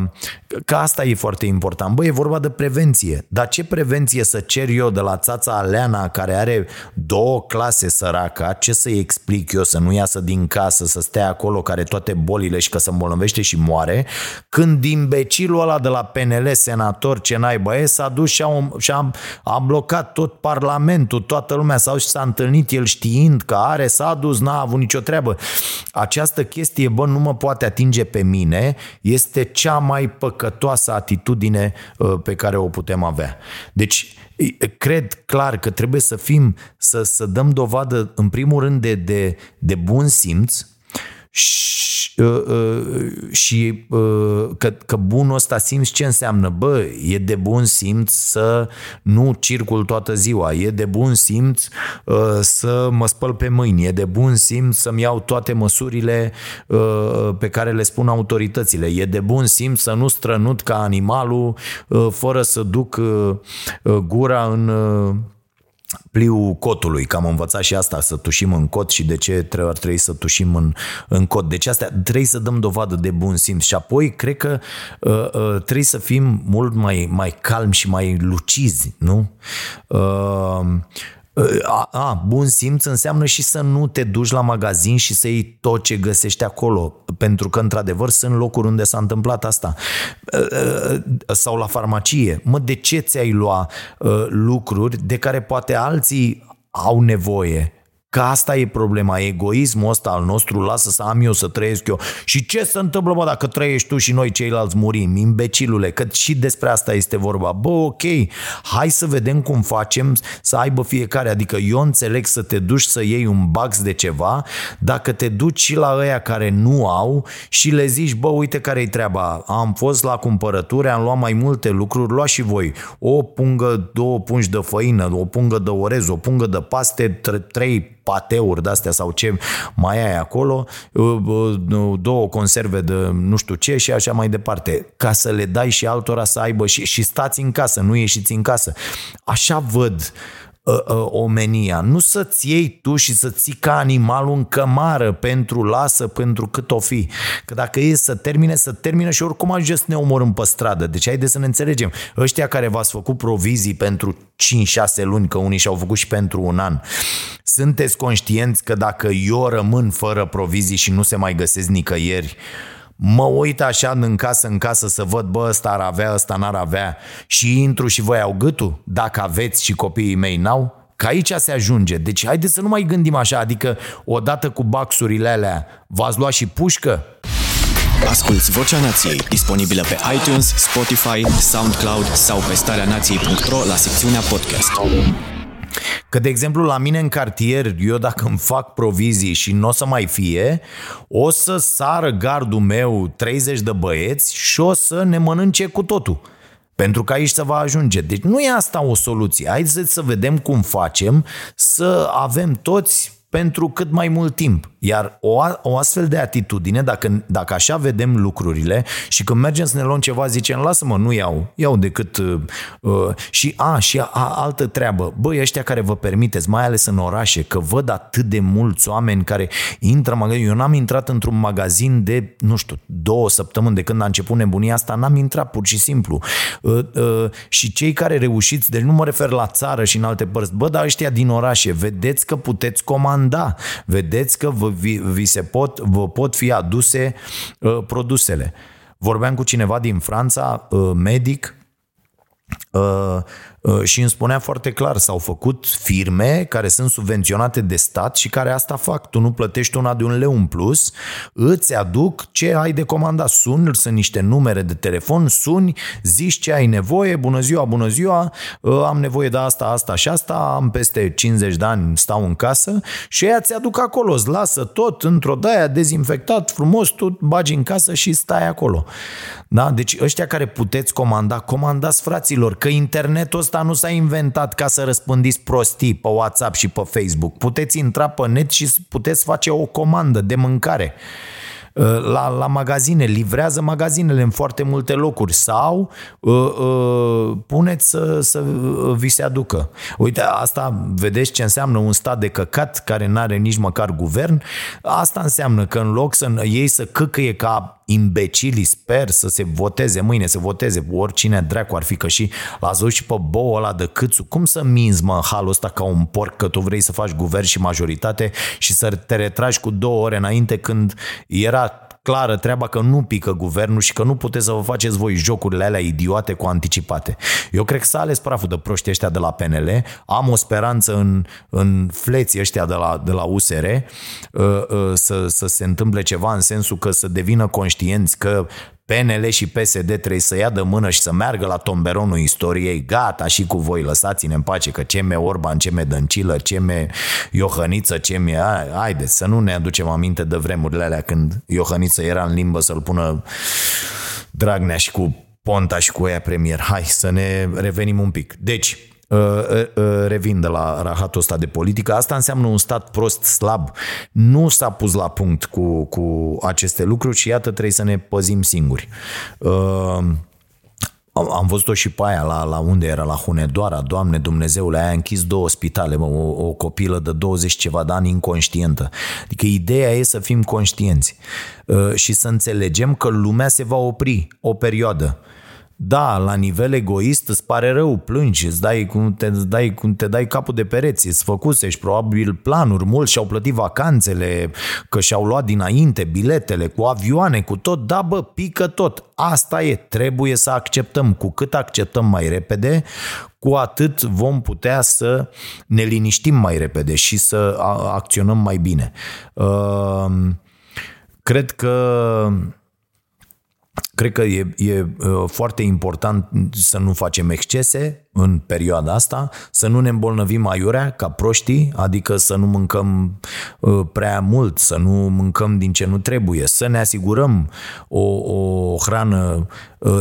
că asta e foarte important. Băi, e vorba de prevenție. Dar ce prevenție să cer eu de la țața Aleana, care are două clase săraca? Ce să-i explic eu să nu iasă din casă, să stea acolo, care toate bolile și că se îmbolnăvește și moare? Când imbecilul ăla de la P N L, senator, ce naiba e, s-a dus și a, și a, a blocat tot parlamentul, toată lumea s-a, și s-a întâlnit el știind că are, s-a dus, n-a avut nicio treabă. Această chestie, bă, nu mă poate atinge pe mine, este cea mai păcătoasă atitudine pe care o putem avea. Deci, cred clar că trebuie să fim, să, să dăm dovadă, în primul rând, de, de, de bun simț, și, și că, că bunul ăsta simț ce înseamnă? Bă, e de bun simț să nu circul toată ziua, e de bun simț să mă spăl pe mâini, e de bun simț să-mi iau toate măsurile pe care le spun autoritățile, e de bun simț să nu strănut ca animalul fără să duc gura în pliul cotului, că am învățat și asta, să tușim în cot și de ce ar trebui să tușim în, în cot. Deci astea trebuie să dăm dovadă de bun simț și apoi cred că uh, uh, trebuie să fim mult mai, mai calmi și mai lucizi, nu? Uh, A, a, bun simț înseamnă și să nu te duci la magazin și să iei tot ce găsești acolo, pentru că într-adevăr sunt locuri unde s-a întâmplat asta, sau la farmacie. Mă, de ce ți-ai lua lucruri de care poate alții au nevoie? Că asta e problema, egoismul ăsta al nostru, lasă să am eu, să trăiesc eu. Și ce se întâmplă, bă, dacă trăiești tu și noi ceilalți murim, imbecilule, că și despre asta este vorba. Bă, ok, hai să vedem cum facem să aibă fiecare, adică eu înțeleg să te duci să iei un bax de ceva, dacă te duci și la ăia care nu au și le zici, bă, uite care-i treaba, am fost la cumpărături, am luat mai multe lucruri, luați și voi o pungă, două pungi de făină, o pungă de orez, o pungă de paste, trei pateuri de-astea sau ce mai ai acolo, două conserve de nu știu ce și așa mai departe, ca să le dai și altora să aibă și, și stați în casă, nu ieșiți în casă. Așa văd uh, uh, omenia. Nu să-ți iei tu și să ții ca animalul în cămară pentru lasă, pentru cât o fi. Că dacă e să termine, să termine și oricum ajunge să ne omorâm pe stradă. Deci haideți să ne înțelegem. Ăștia care v-ați făcut provizii pentru cinci șase luni, că unii și-au făcut și pentru un an, sunteți conștienți că dacă eu rămân fără provizii și nu se mai găsesc nicăieri, mă uit așa în casă în casă să văd, bă, ăsta ar avea, ăsta n-ar avea și intru și vă iau gâtul? Dacă aveți și copiii mei n-au? Că aici se ajunge. Deci haideți să nu mai gândim așa, adică odată cu baxurile alea v-ați luat și pușcă? Asculți Vocea Nației, disponibilă pe iTunes, Spotify, SoundCloud sau pe starea nației punct ro la secțiunea podcast. Că, de exemplu, la mine în cartier, eu dacă îmi fac provizii și nu o să mai fie, o să sară gardul meu treizeci de băieți și o să ne mănânce cu totul. Pentru că aici se va ajunge. Deci nu e asta o soluție. Haideți să vedem cum facem să avem toți pentru cât mai mult timp. Iar o, o astfel de atitudine, dacă, dacă așa vedem lucrurile și când mergem să ne luăm ceva, zicem, lasă-mă, nu iau, iau decât... Uh, și a, și a, a, altă treabă, băi, ăștia care vă permiteți, mai ales în orașe, că văd atât de mulți oameni care intră în magazin. Eu n-am intrat într-un magazin de, nu știu, două săptămâni de când a început nebunia asta, n-am intrat pur și simplu. Uh, uh, și cei care reușiți, deci nu mă refer la țară și în alte părți, bă, dar ăștia din orașe, vedeți că puteți comanda, vedeți că vă Vi, vi se pot, vă pot fi aduse uh, produsele. Vorbeam cu cineva din Franța, uh, medic, uh, uh, și îmi spunea foarte clar, s-au făcut firme care sunt subvenționate de stat și care asta fac. Tu nu plătești una de un leu în plus, îți aduc ce ai de comandat. Suni, sunt niște numere de telefon, suni, zici ce ai nevoie, bună ziua, bună ziua, uh, am nevoie de asta, asta și asta, am peste cincizeci de ani, stau în casă și ea ți aduc acolo, îți lasă tot într-o daia dezinfectat, frumos, tu bagi în casă și stai acolo. Da? Deci ăștia care puteți comanda, comandați, fraților, că internetul ăsta nu s-a inventat ca să răspândiți prostii pe WhatsApp și pe Facebook. Puteți intra pe net și puteți face o comandă de mâncare. La, la magazine, livrează magazinele în foarte multe locuri sau uh, uh, puneți să, să vi se aducă. Uite, asta vedeți ce înseamnă un stat de căcat care n-are nici măcar guvern. Asta înseamnă că în loc să ei să căcăie ca imbecilii, sper să se voteze mâine, să voteze oricine dracu ar fi, că și la zis și pe băul ăla de Câțu, cum să minți, mă, halul ăsta ca un porc, că tu vrei să faci guvern și majoritate și să te retragi cu două ore înainte când era clară treaba că nu pică guvernul și că nu puteți să vă faceți voi jocurile alea idiote cu anticipate. Eu cred că s-a ales praful de proști ăștia de la P N L, am o speranță în, în fleții ăștia de la, de la U S R să, să se întâmple ceva în sensul că să devină conștienți că P N L și P S D trebuie să ia de mână și să meargă la tomberonul istoriei, gata și cu voi, lăsați-ne în pace, că ce mi-e Orban, ce mi-e Dăncilă, ce mi-e Iohăniță, ce mi-e... Haideți să nu ne aducem aminte de vremurile alea când Iohăniță era în limbă să-l pună Dragnea și cu Ponta și cu ea premier. Hai să ne revenim un pic. Deci... revin de la rahatul ăsta de politică. Asta înseamnă un stat prost, slab. Nu s-a pus la punct cu, cu aceste lucruri și iată trebuie să ne păzim singuri. Am văzut-o și pe aia la, la unde era, la Hunedoara, Doamne Dumnezeule, aia a închis două spitale, mă, o, o copilă de douăzeci ceva de ani inconștientă. Adică ideea e să fim conștienți și să înțelegem că lumea se va opri o perioadă. Da, la nivel egoist îți pare rău, plângi, îți dai cum te, dai, cum te dai capul de pereți, îți făcusești probabil planuri, mulți și-au plătit vacanțele, că și-au luat dinainte biletele cu avioane, cu tot, da bă, pică tot. Asta e, trebuie să acceptăm. Cu cât acceptăm mai repede, cu atât vom putea să ne liniștim mai repede și să acționăm mai bine. Cred că... Cred că e, e foarte important să nu facem excese în perioada asta, să nu ne îmbolnăvim aiurea ca proștii, adică să nu mâncăm prea mult, să nu mâncăm din ce nu trebuie, să ne asigurăm o, o hrană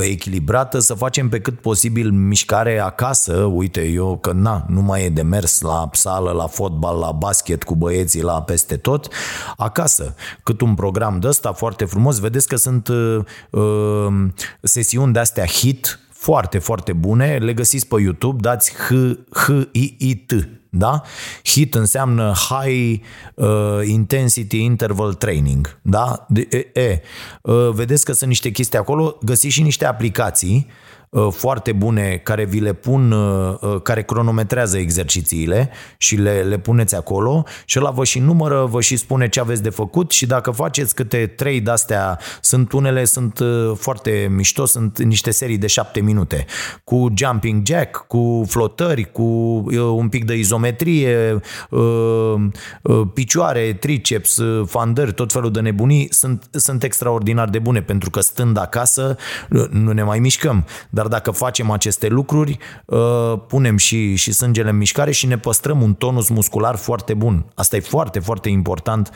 echilibrată, să facem pe cât posibil mișcare acasă. Uite, eu că na, nu mai e de mers la sală, la fotbal, la basket cu băieții, la peste tot, acasă. Cât un program de ăsta foarte frumos, vedeți că sunt uh, sesiuni de-astea hit, foarte, foarte bune, le găsiți pe YouTube, dați H I I T, da? H I I T înseamnă High uh, Intensity Interval Training, da? De, e, e. Uh, vedeți că sunt niște chestii acolo, găsiți și niște aplicații uh, foarte bune care vi le pun, uh, uh, care cronometrează exercițiile și le, le puneți acolo și ăla vă și numără, vă și spune ce aveți de făcut și dacă faceți câte trei de-astea, sunt unele, sunt uh, foarte mișto, sunt niște serii de șapte minute, cu jumping jack, cu flotări, cu uh, un pic de izometrie, metrie, picioare, triceps, fandări, tot felul de nebunii, sunt, sunt extraordinar de bune, pentru că stând acasă nu ne mai mișcăm. Dar dacă facem aceste lucruri, punem și, și sângele în mișcare și ne păstrăm un tonus muscular foarte bun. Asta e foarte, foarte important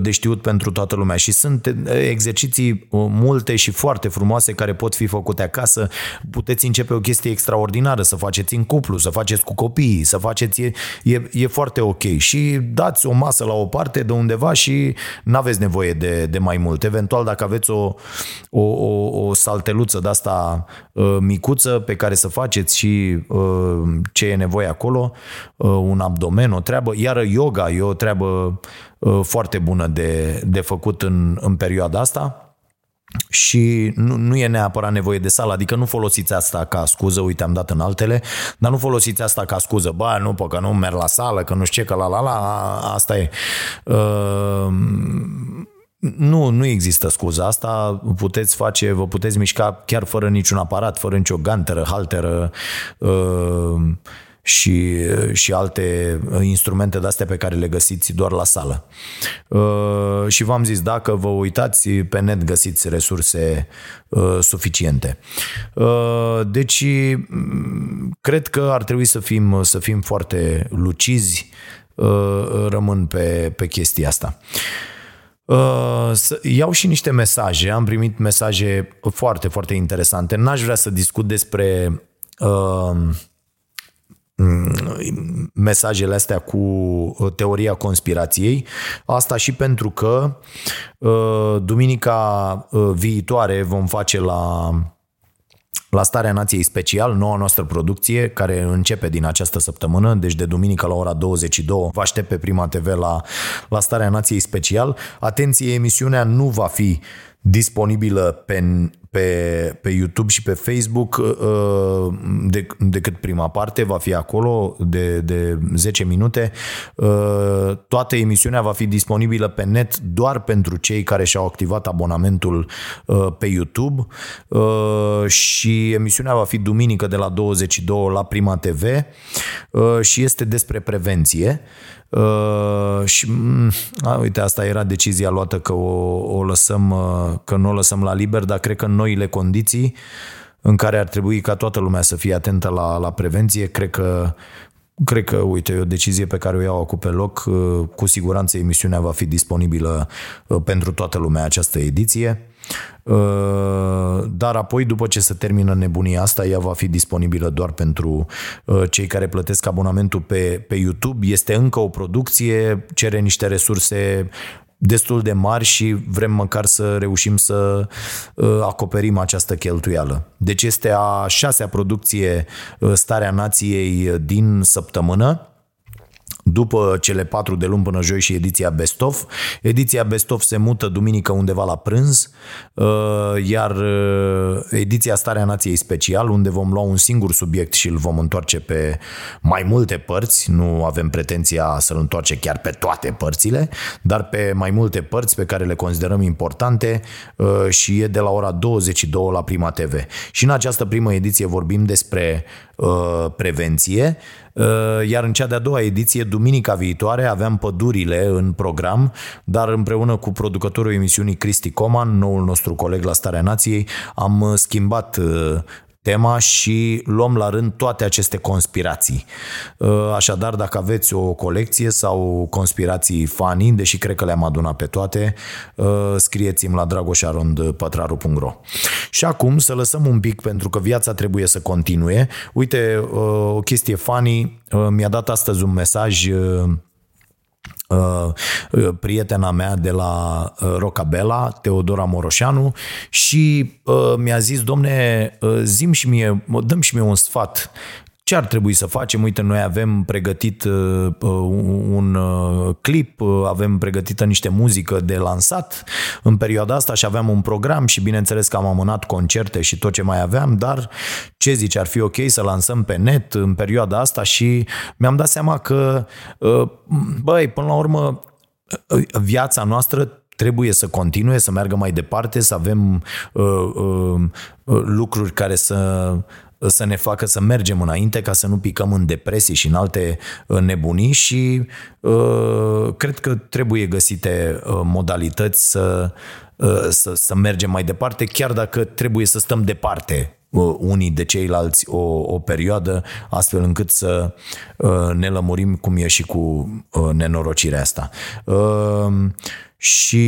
de știut pentru toată lumea. Și sunt exerciții multe și foarte frumoase care pot fi făcute acasă. Puteți începe o chestie extraordinară, să faceți în cuplu, să faceți cu copiii, să faceți. E, e, e foarte ok și dați o masă la o parte de undeva și n-aveți nevoie de, de mai mult. Eventual dacă aveți o, o, o, o salteluță de asta micuță pe care să faceți și ce e nevoie acolo, un abdomen, o treabă, iar yoga e o treabă foarte bună de, de făcut în, în perioada asta. Și nu, nu e neapărat nevoie de sală, adică nu folosiți asta ca scuză, uite am dat în altele, dar nu folosiți asta ca scuză, bă nu, pă, că nu merg la sală, că nu știu ce, că la la la, asta e. Uh, nu, nu există scuza asta, puteți face, vă puteți mișca chiar fără niciun aparat, fără nicio ganteră, halteră, uh, și, și alte instrumente de-astea pe care le găsiți doar la sală. Uh, și v-am zis, dacă vă uitați pe net, găsiți resurse uh, suficiente. Uh, deci, cred că ar trebui să fim, să fim foarte lucizi, uh, rămân pe, pe chestia asta. Uh, să iau și niște mesaje, am primit mesaje foarte, foarte interesante. N-aș vrea să discut despre... Uh, mesajele astea cu teoria conspirației. Asta și pentru că duminica viitoare vom face la la Starea Nației special, noua noastră producție, care începe din această săptămână, deci de duminică la ora douăzeci și două vă aștept pe Prima T V la, la Starea Nației special. Atenție, emisiunea nu va fi disponibilă pe, pe, pe YouTube și pe Facebook de, decât prima parte, va fi acolo de, de zece minute. Toată emisiunea va fi disponibilă pe net doar pentru cei care și-au activat abonamentul pe YouTube și emisiunea va fi duminică de la douăzeci și două la Prima T V și este despre prevenție. Uh, și a, uite, asta era decizia luată că o, o lăsăm, că nu o lăsăm la liber, dar cred că în noile condiții în care ar trebui ca toată lumea să fie atentă la, la prevenție, cred că Cred că, uite, e o decizie pe care o iau acum pe loc. Cu siguranță emisiunea va fi disponibilă pentru toată lumea această ediție. Dar apoi, după ce se termină nebunia asta, ea va fi disponibilă doar pentru cei care plătesc abonamentul pe, pe YouTube. Este încă o producție, cere niște resurse destul de mari și vrem măcar să reușim să acoperim această cheltuială. Deci este a șasea producție Starea Nației din săptămână. după cele patru de luni până joi și ediția Best Of. Ediția Best Of se mută duminică undeva la prânz, iar ediția Starea Nației special, unde vom lua un singur subiect și îl vom întoarce pe mai multe părți, nu avem pretenția să-l întoarce chiar pe toate părțile, dar pe mai multe părți pe care le considerăm importante și e de la ora douăzeci și două la Prima T V. Și în această primă ediție vorbim despre prevenție, iar în cea de-a doua ediție, duminica viitoare, aveam pădurile în program, dar împreună cu producătorul emisiunii Cristi Coman, noul nostru coleg la Starea Nației, am schimbat tema și luăm la rând toate aceste conspirații. Așadar, dacă aveți o colecție sau conspirații funny, deși cred că le-am adunat pe toate, scrieți-mi la dragoș arond pătraru punct ro. Și acum să lăsăm un pic, pentru că viața trebuie să continue. Uite, o chestie funny, mi-a dat astăzi un mesaj prietena mea de la Rocabella, Teodora Moroșanu, și mi-a zis: domne, zi-mi și mie, dă-mi și mie un sfat. Ce ar trebui să facem? Uite, noi avem pregătit un clip, avem pregătită niște muzică de lansat în perioada asta și aveam un program și bineînțeles că am amânat concerte și tot ce mai aveam, dar ce zici, ar fi ok să lansăm pe net în perioada asta? Și mi-am dat seama că, băi, până la urmă, viața noastră trebuie să continue, să meargă mai departe, să avem uh, uh, lucruri care să... să ne facă să mergem înainte, ca să nu picăm în depresii și în alte nebunii și uh, cred că trebuie găsite uh, modalități să, uh, să, să mergem mai departe, chiar dacă trebuie să stăm departe uh, unii de ceilalți o, o perioadă, astfel încât să uh, ne lămurim cum e și cu uh, nenorocirea asta. Uh, Și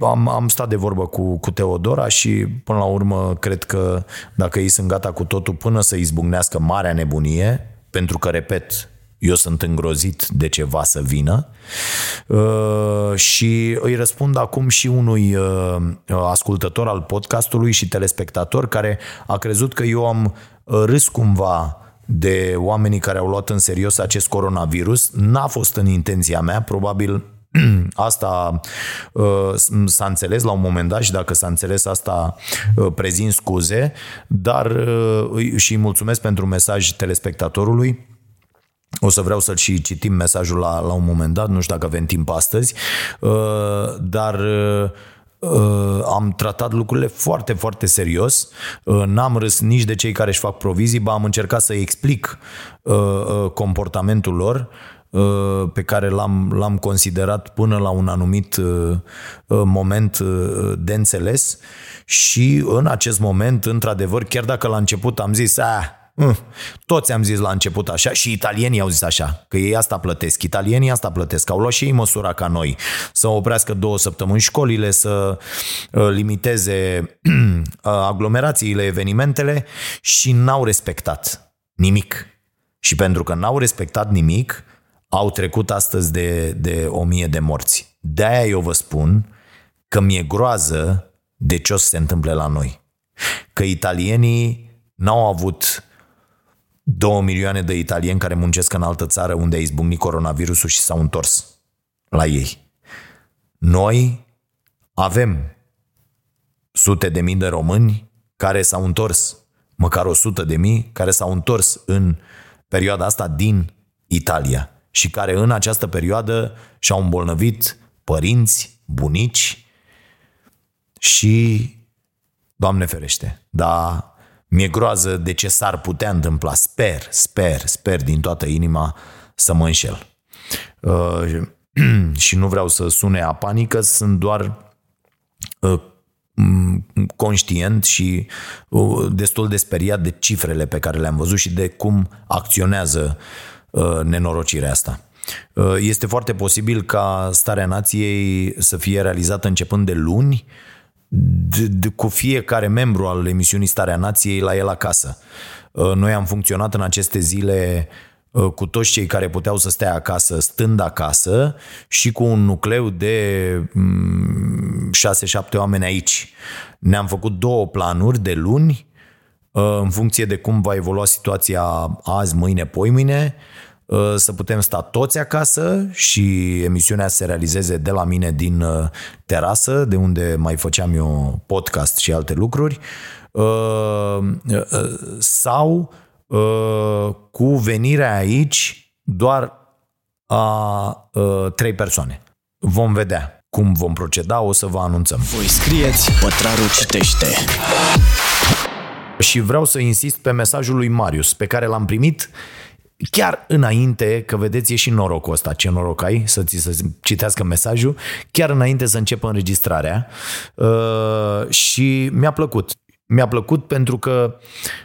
am, am stat de vorbă cu, cu Teodora și până la urmă cred că dacă ei sunt gata cu totul până să izbucnească marea nebunie, pentru că, repet, eu sunt îngrozit de ceva să vină, uh, și îi răspund acum și unui uh, ascultător al podcastului și telespectator care a crezut că eu am râs cumva de oamenii care au luat în serios acest coronavirus. N-a fost în intenția mea, probabil... Asta s-a înțeles la un moment dat și dacă s-a înțeles asta prezint scuze, dar și mulțumesc pentru mesaj telespectatorului. O să vreau să-l și citim mesajul la, la un moment dat, nu știu dacă avem timp astăzi, dar... am tratat lucrurile foarte, foarte serios. N-am râs nici de cei care își fac provizii, ba am încercat să explic comportamentul lor pe care l-am, l-am considerat până la un anumit moment de înțeles și în acest moment, într-adevăr, chiar dacă la început am zis ah, toți am zis la început așa și italienii au zis așa, că ei asta plătesc, italienii asta plătesc, au luat și ei măsura ca noi să oprească două săptămâni școlile, să limiteze aglomerațiile, evenimentele și n-au respectat nimic. Și pentru că n-au respectat nimic, au trecut astăzi de, de o mie de morți. De-aia eu vă spun că mi-e groază de ce o să se întâmple la noi. Că italienii n-au avut două milioane de italieni care muncesc în altă țară unde a izbucnit coronavirusul și s-au întors la ei. Noi avem sute de mii de români care s-au întors, măcar o sută de mii care s-au întors în perioada asta din Italia și care în această perioadă și-au îmbolnăvit părinți, bunici și, Doamne ferește, dar... mi-e groază de ce s-ar putea întâmpla. Sper, sper, sper din toată inima să mă înșel. Uh, și nu vreau să sune a panică, sunt doar uh, conștient și uh, destul de speriat de cifrele pe care le-am văzut și de cum acționează uh, nenorocirea asta. Uh, este foarte posibil ca Starea Nației să fie realizată începând de luni, De, de, cu fiecare membru al emisiunii Starea Nației la el acasă. Noi am funcționat în aceste zile cu toți cei care puteau să stea acasă, stând acasă și cu un nucleu de șase șapte oameni aici. Ne-am făcut două planuri de luni în funcție de cum va evolua situația azi, mâine, poimâine, să putem sta toți acasă și emisiunea să se realizeze de la mine din terasă, de unde mai făceam eu podcast și alte lucruri, sau cu venirea aici doar a trei persoane. Vom vedea cum vom proceda, o să vă anunțăm. Voi scrieți, Pătrarul citește. Și vreau să insist pe mesajul lui Marius, pe care l-am primit chiar înainte, că vedeți, e și norocul ăsta, ce noroc ai să ți să citească mesajul, chiar înainte să începă înregistrarea, uh, și mi-a plăcut. Mi-a plăcut pentru că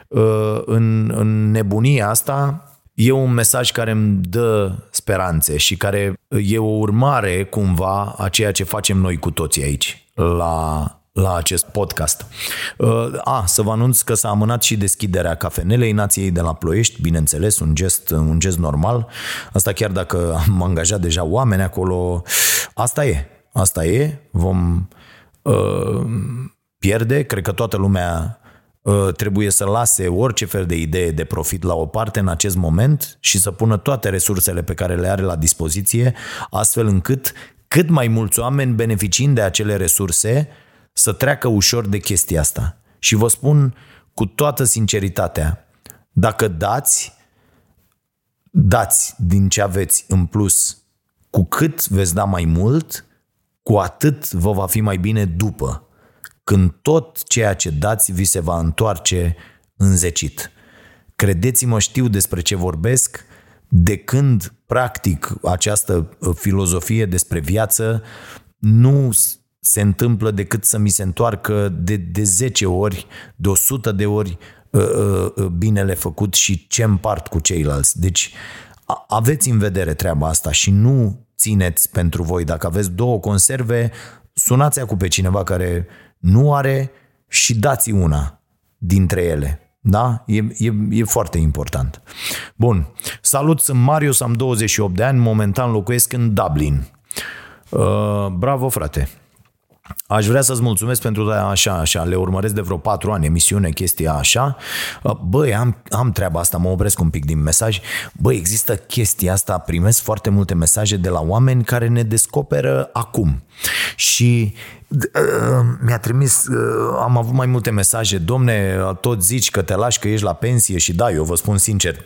uh, în, în nebunia asta e un mesaj care îmi dă speranțe și care e o urmare cumva a ceea ce facem noi cu toții aici la... la acest podcast. A, să vă anunț că s-a amânat și deschiderea Cafenelei Nației de la Ploiești, bineînțeles, un gest, un gest normal. Asta chiar dacă am angajat deja oameni acolo, asta e, asta e, vom uh, pierde, cred că toată lumea uh, trebuie să lase orice fel de idee de profit la o parte în acest moment și să pună toate resursele pe care le are la dispoziție, astfel încât cât mai mulți oameni, beneficiind de acele resurse, să treacă ușor de chestia asta. Și vă spun cu toată sinceritatea, dacă dați, dați din ce aveți în plus, cu cât veți da mai mult, cu atât vă va fi mai bine după, când tot ceea ce dați vi se va întoarce înzecit. Credeți-mă, știu despre ce vorbesc, de când practic această filozofie despre viață, nu se întâmplă decât să mi se întoarcă de, de zece ori, de o sută de ori binele făcut și ce împart cu ceilalți. Deci aveți în vedere treaba asta și nu țineți pentru voi. Dacă aveți două conserve, sunați acum pe cineva care nu are și dați una dintre ele. Da? E, e, e foarte important. Bun. Salut, sunt Marius, am douăzeci și opt de ani, momentan locuiesc în Dublin. Uh, bravo, frate! Aș vrea să-ți mulțumesc pentru așa, așa, le urmăresc de vreo patru ani emisiune, chestia așa. Băi, am, am treaba asta, mă opresc un pic din mesaj. Băi, există chestia asta, primesc foarte multe mesaje de la oameni care ne descoperă acum. Și uh, mi-a trimis, uh, am avut mai multe mesaje, domne, tot zici că te lași, că ești la pensie și da, eu vă spun sincer,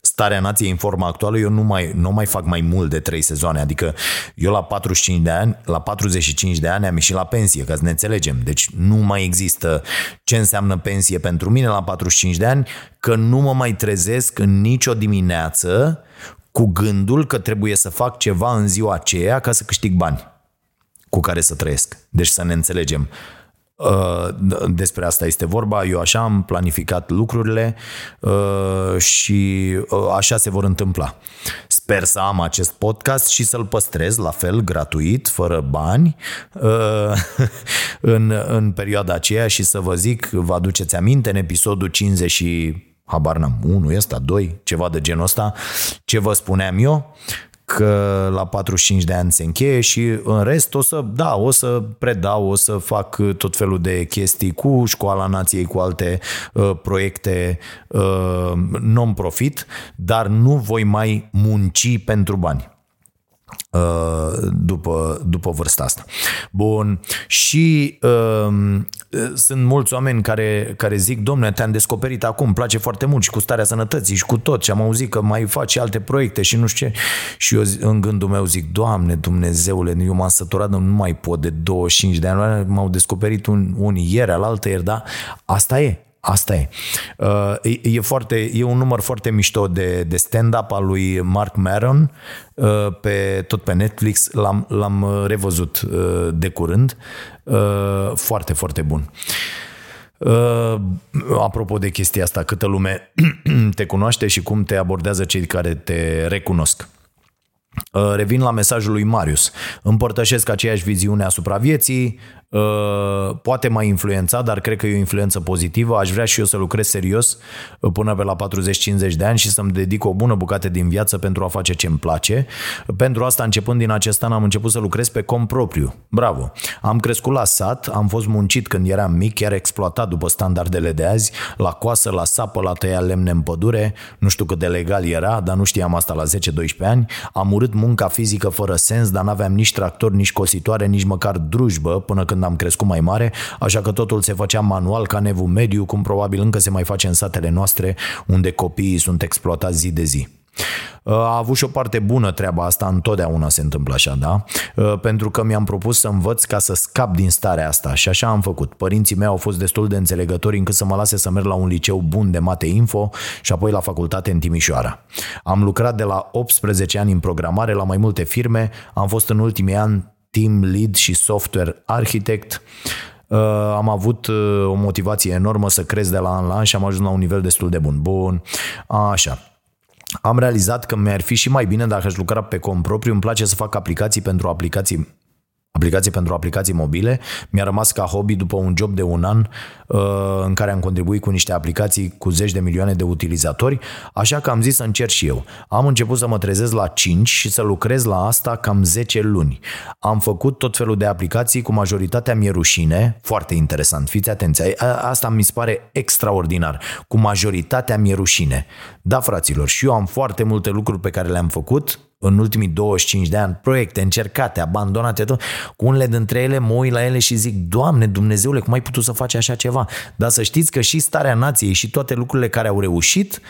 Starea Nației în forma actuală, eu nu mai, nu mai fac mai mult de trei sezoane, adică eu la patruzeci și cinci de ani, la patruzeci și cinci de ani am ieșit la pensie, ca să ne înțelegem, deci nu mai există ce înseamnă pensie pentru mine la patruzeci și cinci de ani, că nu mă mai trezesc în nicio dimineață cu gândul că trebuie să fac ceva în ziua aceea ca să câștig bani cu care să trăiesc, deci să ne înțelegem. Despre asta este vorba, eu așa am planificat lucrurile și așa se vor întâmpla. Sper să am acest podcast și să-l păstrez la fel, gratuit, fără bani, în, în perioada aceea și să vă zic, vă aduceți aminte în episodul cincizeci și habar n-am, unu, ăsta, doi, ceva de genul ăsta, ce vă spuneam eu, că la patruzeci și cinci de ani se încheie și în rest o să, da, o să predau, o să fac tot felul de chestii cu Școala Nației, cu alte uh, proiecte uh, non-profit, dar nu voi mai munci pentru bani uh, după, după vârsta asta. Bun, și uh, sunt mulți oameni care, care zic, domne, te-am descoperit acum, îmi place foarte mult și cu Starea Sănătății și cu tot și am auzit că mai faci și alte proiecte și nu știu ce. Și eu în gândul meu zic, Doamne Dumnezeule, eu m-am săturat, nu mai pot de douăzeci și cinci de ani, m-au descoperit un, un ieri, alaltă ieri, da? Asta e. Asta e. E, foarte, e un număr foarte mișto de, de stand-up al lui Mark Maron, pe, tot pe Netflix, l-am, l-am revăzut de curând. Foarte, foarte bun. Apropo de chestia asta, câtă lume te cunoaște și cum te abordează cei care te recunosc. Revin la mesajul lui Marius. Împărtășesc aceeași viziune asupra vieții, poate m-a influențat, dar cred că e o influență pozitivă. Aș vrea și eu să lucrez serios până pe la patruzeci cincizeci de ani și să-mi dedic o bună bucată din viață pentru a face ce îmi place. Pentru asta, începând din acest an, am început să lucrez pe cont propriu. Bravo! Am crescut la sat, am fost muncit când eram mic, chiar exploatat după standardele de azi, la coasă, la sapă, la tăia lemne în pădure, nu știu cât de legal era, dar nu știam asta la zece doisprezece ani. Am urât munca fizică fără sens, dar n-aveam nici tractor, nici cositoare, nici măcar drujbă până când am crescut mai mare, așa că totul se făcea manual ca nevul mediu, cum probabil încă se mai face în satele noastre, unde copiii sunt exploatați zi de zi. A avut și o parte bună treaba asta, întotdeauna se întâmplă așa, da? Pentru că mi-am propus să învăț ca să scap din starea asta și așa am făcut. Părinții mei au fost destul de înțelegători încât să mă lase să merg la un liceu bun de mate info și apoi la facultate în Timișoara. Am lucrat de la optsprezece ani în programare la mai multe firme, am fost în ultimii ani team lead și software architect. Am avut o motivație enormă să cresc de la an la an și am ajuns la un nivel destul de bun. Bun, așa. Am realizat că mi-ar fi și mai bine dacă aș lucra pe cont propriu. Îmi place să fac aplicații pentru aplicații, aplicații pentru aplicații mobile. Mi-a rămas ca hobby după un job de un an în care am contribuit cu niște aplicații cu zeci de milioane de utilizatori, așa că am zis să încerc și eu. Am început să mă trezesc la cinci și să lucrez la asta cam zece luni. Am făcut tot felul de aplicații, cu majoritatea mi-e rușine, foarte interesant, fiți atenți, asta mi se pare extraordinar, cu majoritatea mi-e rușine. Da, fraților, și eu am foarte multe lucruri pe care le-am făcut în ultimii douăzeci și cinci de ani, proiecte încercate, abandonate, tot. Cu unele dintre ele mă uit la ele și zic, Doamne Dumnezeule, cum ai putut să faci așa ceva? Dar să știți că și Starea Nației și toate lucrurile care au reușit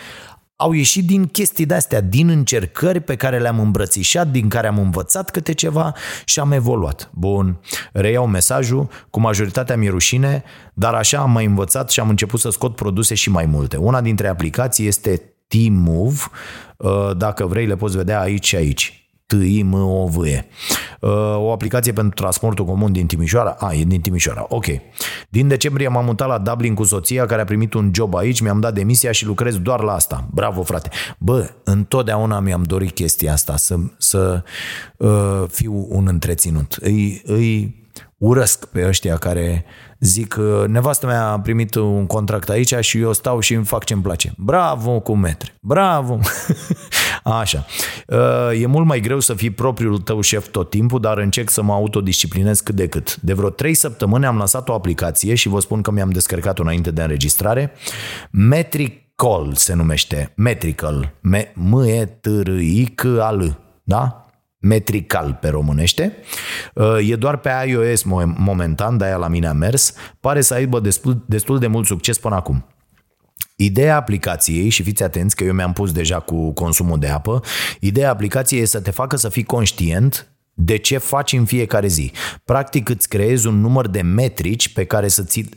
au ieșit din chestii de-astea, din încercări pe care le-am îmbrățișat, din care am învățat câte ceva și am evoluat. Bun, reiau mesajul, cu majoritatea mi-e rușine, dar așa am mai învățat și am început să scot produse și mai multe. Una dintre aplicații este T-Move, dacă vrei le poți vedea aici și aici. T-I-M-O-V-E. O aplicație pentru transportul comun din Timișoara. A, e din Timișoara, ok. Din decembrie m-am mutat la Dublin cu soția, care a primit un job aici, mi-am dat demisia și lucrez doar la asta. Bravo, frate! Bă, întotdeauna mi-am dorit chestia asta, să, să uh, fiu un întreținut. Îi, îi urăsc pe ăștia care zic, nevastă mea a primit un contract aici și eu stau și îmi fac ce-mi place. Bravo cu metre, bravo! Așa. E mult mai greu să fii propriul tău șef tot timpul, dar încerc să mă autodisciplinez cât de cât. De vreo trei săptămâni am lansat o aplicație și vă spun că mi-am descărcat-o înainte de înregistrare. Metrical se numește. Metrical. M-E-T-R-I-C-A-L. Da? Metrical pe românește. E doar pe iOS momentan, de-aia la mine a mers. Pare să aibă destul, destul de mult succes până acum. Ideea aplicației, și fiți atenți că eu mi-am pus deja cu consumul de apă, ideea aplicației este să te facă să fii conștient de ce faci în fiecare zi. Practic îți creezi un număr de metrici pe care să ți,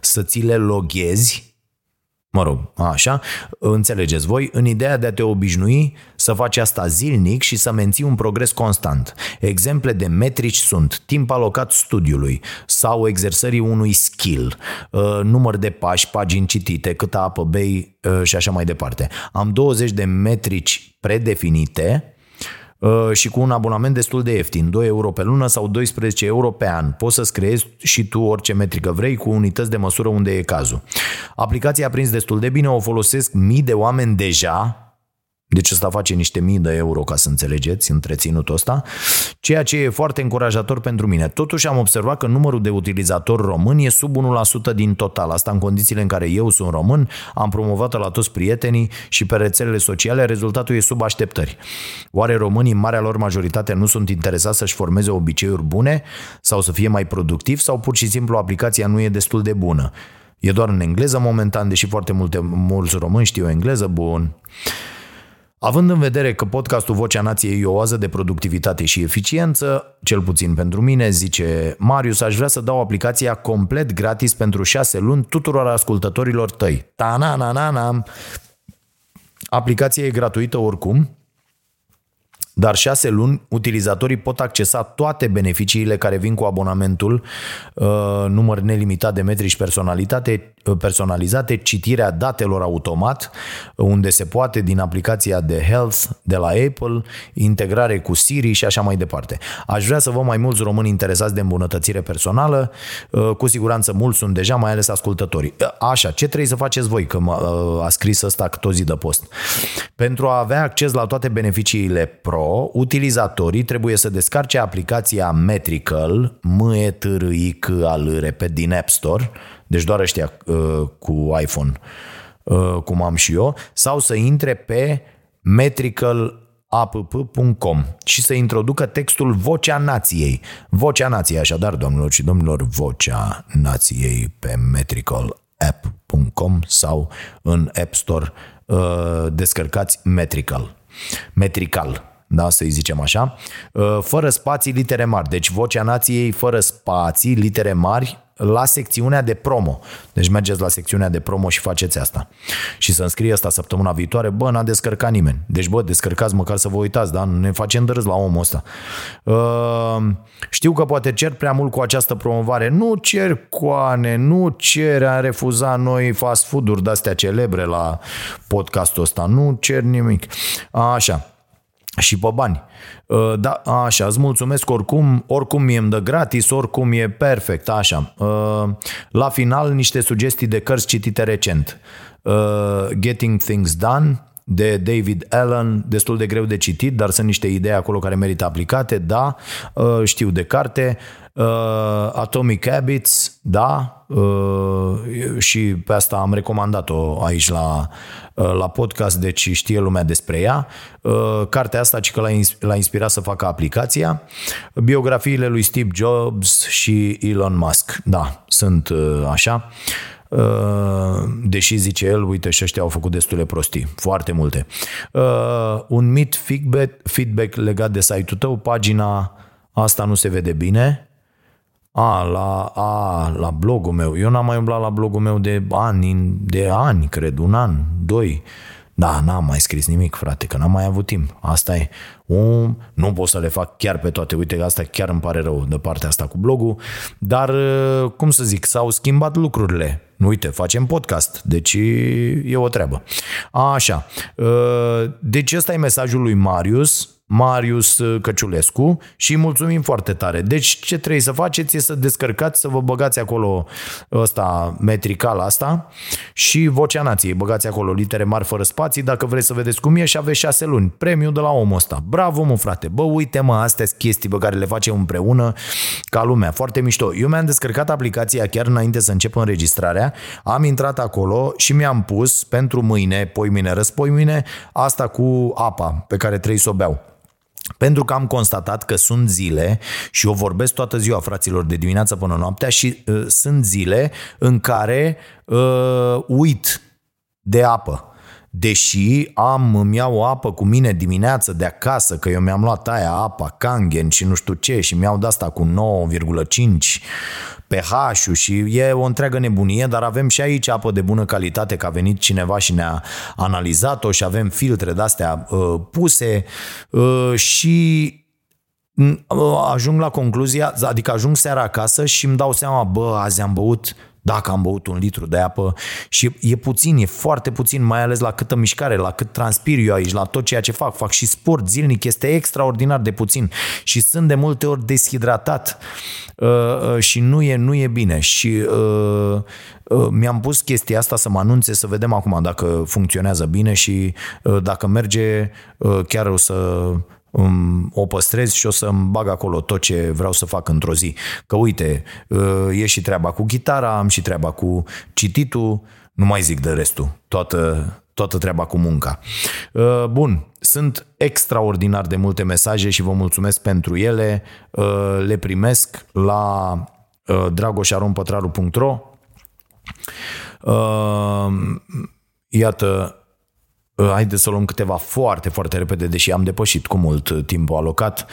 să ți le loghezi. Mă rog, așa, înțelegeți voi, în ideea de a te obișnui să faci asta zilnic și să menții un progres constant. Exemple de metrici sunt timp alocat studiului sau exersării unui skill, număr de pași, pagini citite, câtă apă bei și așa mai departe. Am douăzeci de metrici predefinite și cu un abonament destul de ieftin, doi euro pe lună sau doisprezece euro pe an. Poți să-ți creezi și tu orice metrică vrei cu unități de măsură unde e cazul. Aplicația a prins destul de bine, o folosesc mii de oameni deja, deci ăsta face niște mii de euro, ca să înțelegeți, întreținutul ăsta, ceea ce e foarte încurajator pentru mine. Totuși am observat că numărul de utilizatori români e sub unu la sută din total. Asta în condițiile în care eu sunt român, am promovat-o la toți prietenii și pe rețelele sociale, rezultatul e sub așteptări. Oare românii, în marea lor majoritate, nu sunt interesați să-și formeze obiceiuri bune sau să fie mai productivi sau pur și simplu aplicația nu e destul de bună? E doar în engleză momentan, deși foarte multe, mulți români știu engleză, bun... Având în vedere că podcastul Vocea Nației e o oază de productivitate și eficiență, cel puțin pentru mine, zice Marius, aș vrea să dau aplicația complet gratis pentru șase luni tuturor ascultătorilor tăi. Ta-na-na-na-na! Aplicația e gratuită oricum, Dar șase luni, utilizatorii pot accesa toate beneficiile care vin cu abonamentul, număr nelimitat de metri și personalitate, personalizate, citirea datelor automat, unde se poate din aplicația de Health de la Apple, integrare cu Siri și așa mai departe. Aș vrea să vă mai mulți români interesați de îmbunătățire personală, cu siguranță mulți sunt deja, mai ales ascultătorii. Așa, ce trebuie să faceți voi, că a scris ăsta Ctozi de Post? Pentru a avea acces la toate beneficiile pro, utilizatorii trebuie să descarce aplicația Metrical, M-E-T-R-I-C-A-L, repet, din App Store, deci doar ăștia uh, cu iPhone, uh, cum am și eu, sau să intre pe metrical app punct com și să introducă textul Vocea Nației. Vocea Nației, așadar, domnilor și domnilor, Vocea Nației pe metrical app punct com sau în App Store uh, descărcați Metrical. Metrical. Da, să-i zicem așa, fără spații, litere mari. Deci Vocea Nației fără spații, litere mari, la secțiunea de promo. Deci mergeți la secțiunea de promo și faceți asta. Și să înscrie asta săptămâna viitoare, bă, n-a descărcat nimeni. Deci, bă, descărcați măcar să vă uitați, da? Nu ne facem de râs la omul ăsta. Știu că poate cer prea mult cu această promovare. Nu cer coane, nu cer, am refuzat noi fast food-uri de-astea celebre la podcastul ăsta. Nu cer nimic. Așa. Și pe bani. Da, așa, îți mulțumesc oricum, oricum mie îmi dă gratis, oricum e perfect, așa. La final, niște sugestii de cărți citite recent. Getting Things Done, de David Allen, destul de greu de citit, dar sunt niște idei acolo care merită aplicate, da, știu de carte. Atomic Habits, da, și pe asta am recomandat-o aici la, la podcast, deci știe lumea despre ea. Cartea asta ci că l-a, l-a inspirat să facă aplicația. Biografiile lui Steve Jobs și Elon Musk, da, sunt așa. Deși zice el, uite și ăștia au făcut destule prostii, foarte multe. Un mic feedback, feedback legat de site-ul tău, pagina asta nu se vede bine. A, la, a, la blogul meu. Eu n-am mai umblat la blogul meu de ani, de ani, cred, un an, doi. Da, n-am mai scris nimic, frate, că n-am mai avut timp. Asta e. Um, nu pot să le fac chiar pe toate. Uite că asta chiar îmi pare rău de partea asta cu blogul. Dar, cum să zic, s-au schimbat lucrurile. Uite, facem podcast, deci e o treabă. Așa. Deci ăsta e mesajul lui Marius. Marius Căciulescu și mulțumim foarte tare. Deci ce trebuie să faceți e să descărcați, să vă băgați acolo ăsta, Metrical asta și Vocea Nației. Băgați acolo litere mari fără spații dacă vreți să vedeți cum e și aveți șase luni. Premiu de la omul ăsta. Bravo, mă, frate. Bă, uite, mă, astea sunt chestii pe care le facem împreună ca lumea. Foarte mișto. Eu mi-am descărcat aplicația chiar înainte să încep înregistrarea. Am intrat acolo și mi-am pus pentru mâine, poimine, răspoimine, asta cu apa pe care trebuie să o beau. Pentru că am constatat că sunt zile și eu vorbesc toată ziua, fraților, de dimineața până noaptea și uh, sunt zile în care uh, uit de apă. Deși am, îmi iau apă cu mine dimineață de acasă, că eu mi-am luat aia, apa, Kangen și nu știu ce și mi-au dat asta cu nouă virgulă cinci pH-ul și e o întreagă nebunie, dar avem și aici apă de bună calitate, că a venit cineva și ne-a analizat-o și avem filtre de-astea uh, puse uh, și uh, ajung la concluzia, adică ajung seara acasă și îmi dau seama, bă, azi am băut... Dacă am băut un litru de apă și e puțin, e foarte puțin, mai ales la câtă mișcare, la cât transpir eu aici, la tot ceea ce fac, fac și sport zilnic, este extraordinar de puțin și sunt de multe ori deshidratat uh, și nu e, nu e bine și uh, uh, mi-am pus chestia asta să mă anunțe, să vedem acum dacă funcționează bine și uh, dacă merge, uh, chiar o să... o păstrez și o să-mi bag acolo tot ce vreau să fac într-o zi. Că uite, e și treaba cu chitara, am și treaba cu cititul, nu mai zic de restul, toată, toată treaba cu munca. Bun, sunt extraordinar de multe mesaje și vă mulțumesc pentru ele, le primesc la dragoș aron pătraru punct ro. Iată, Haideți să luăm câteva foarte, foarte repede, deși am depășit cu mult timpul alocat.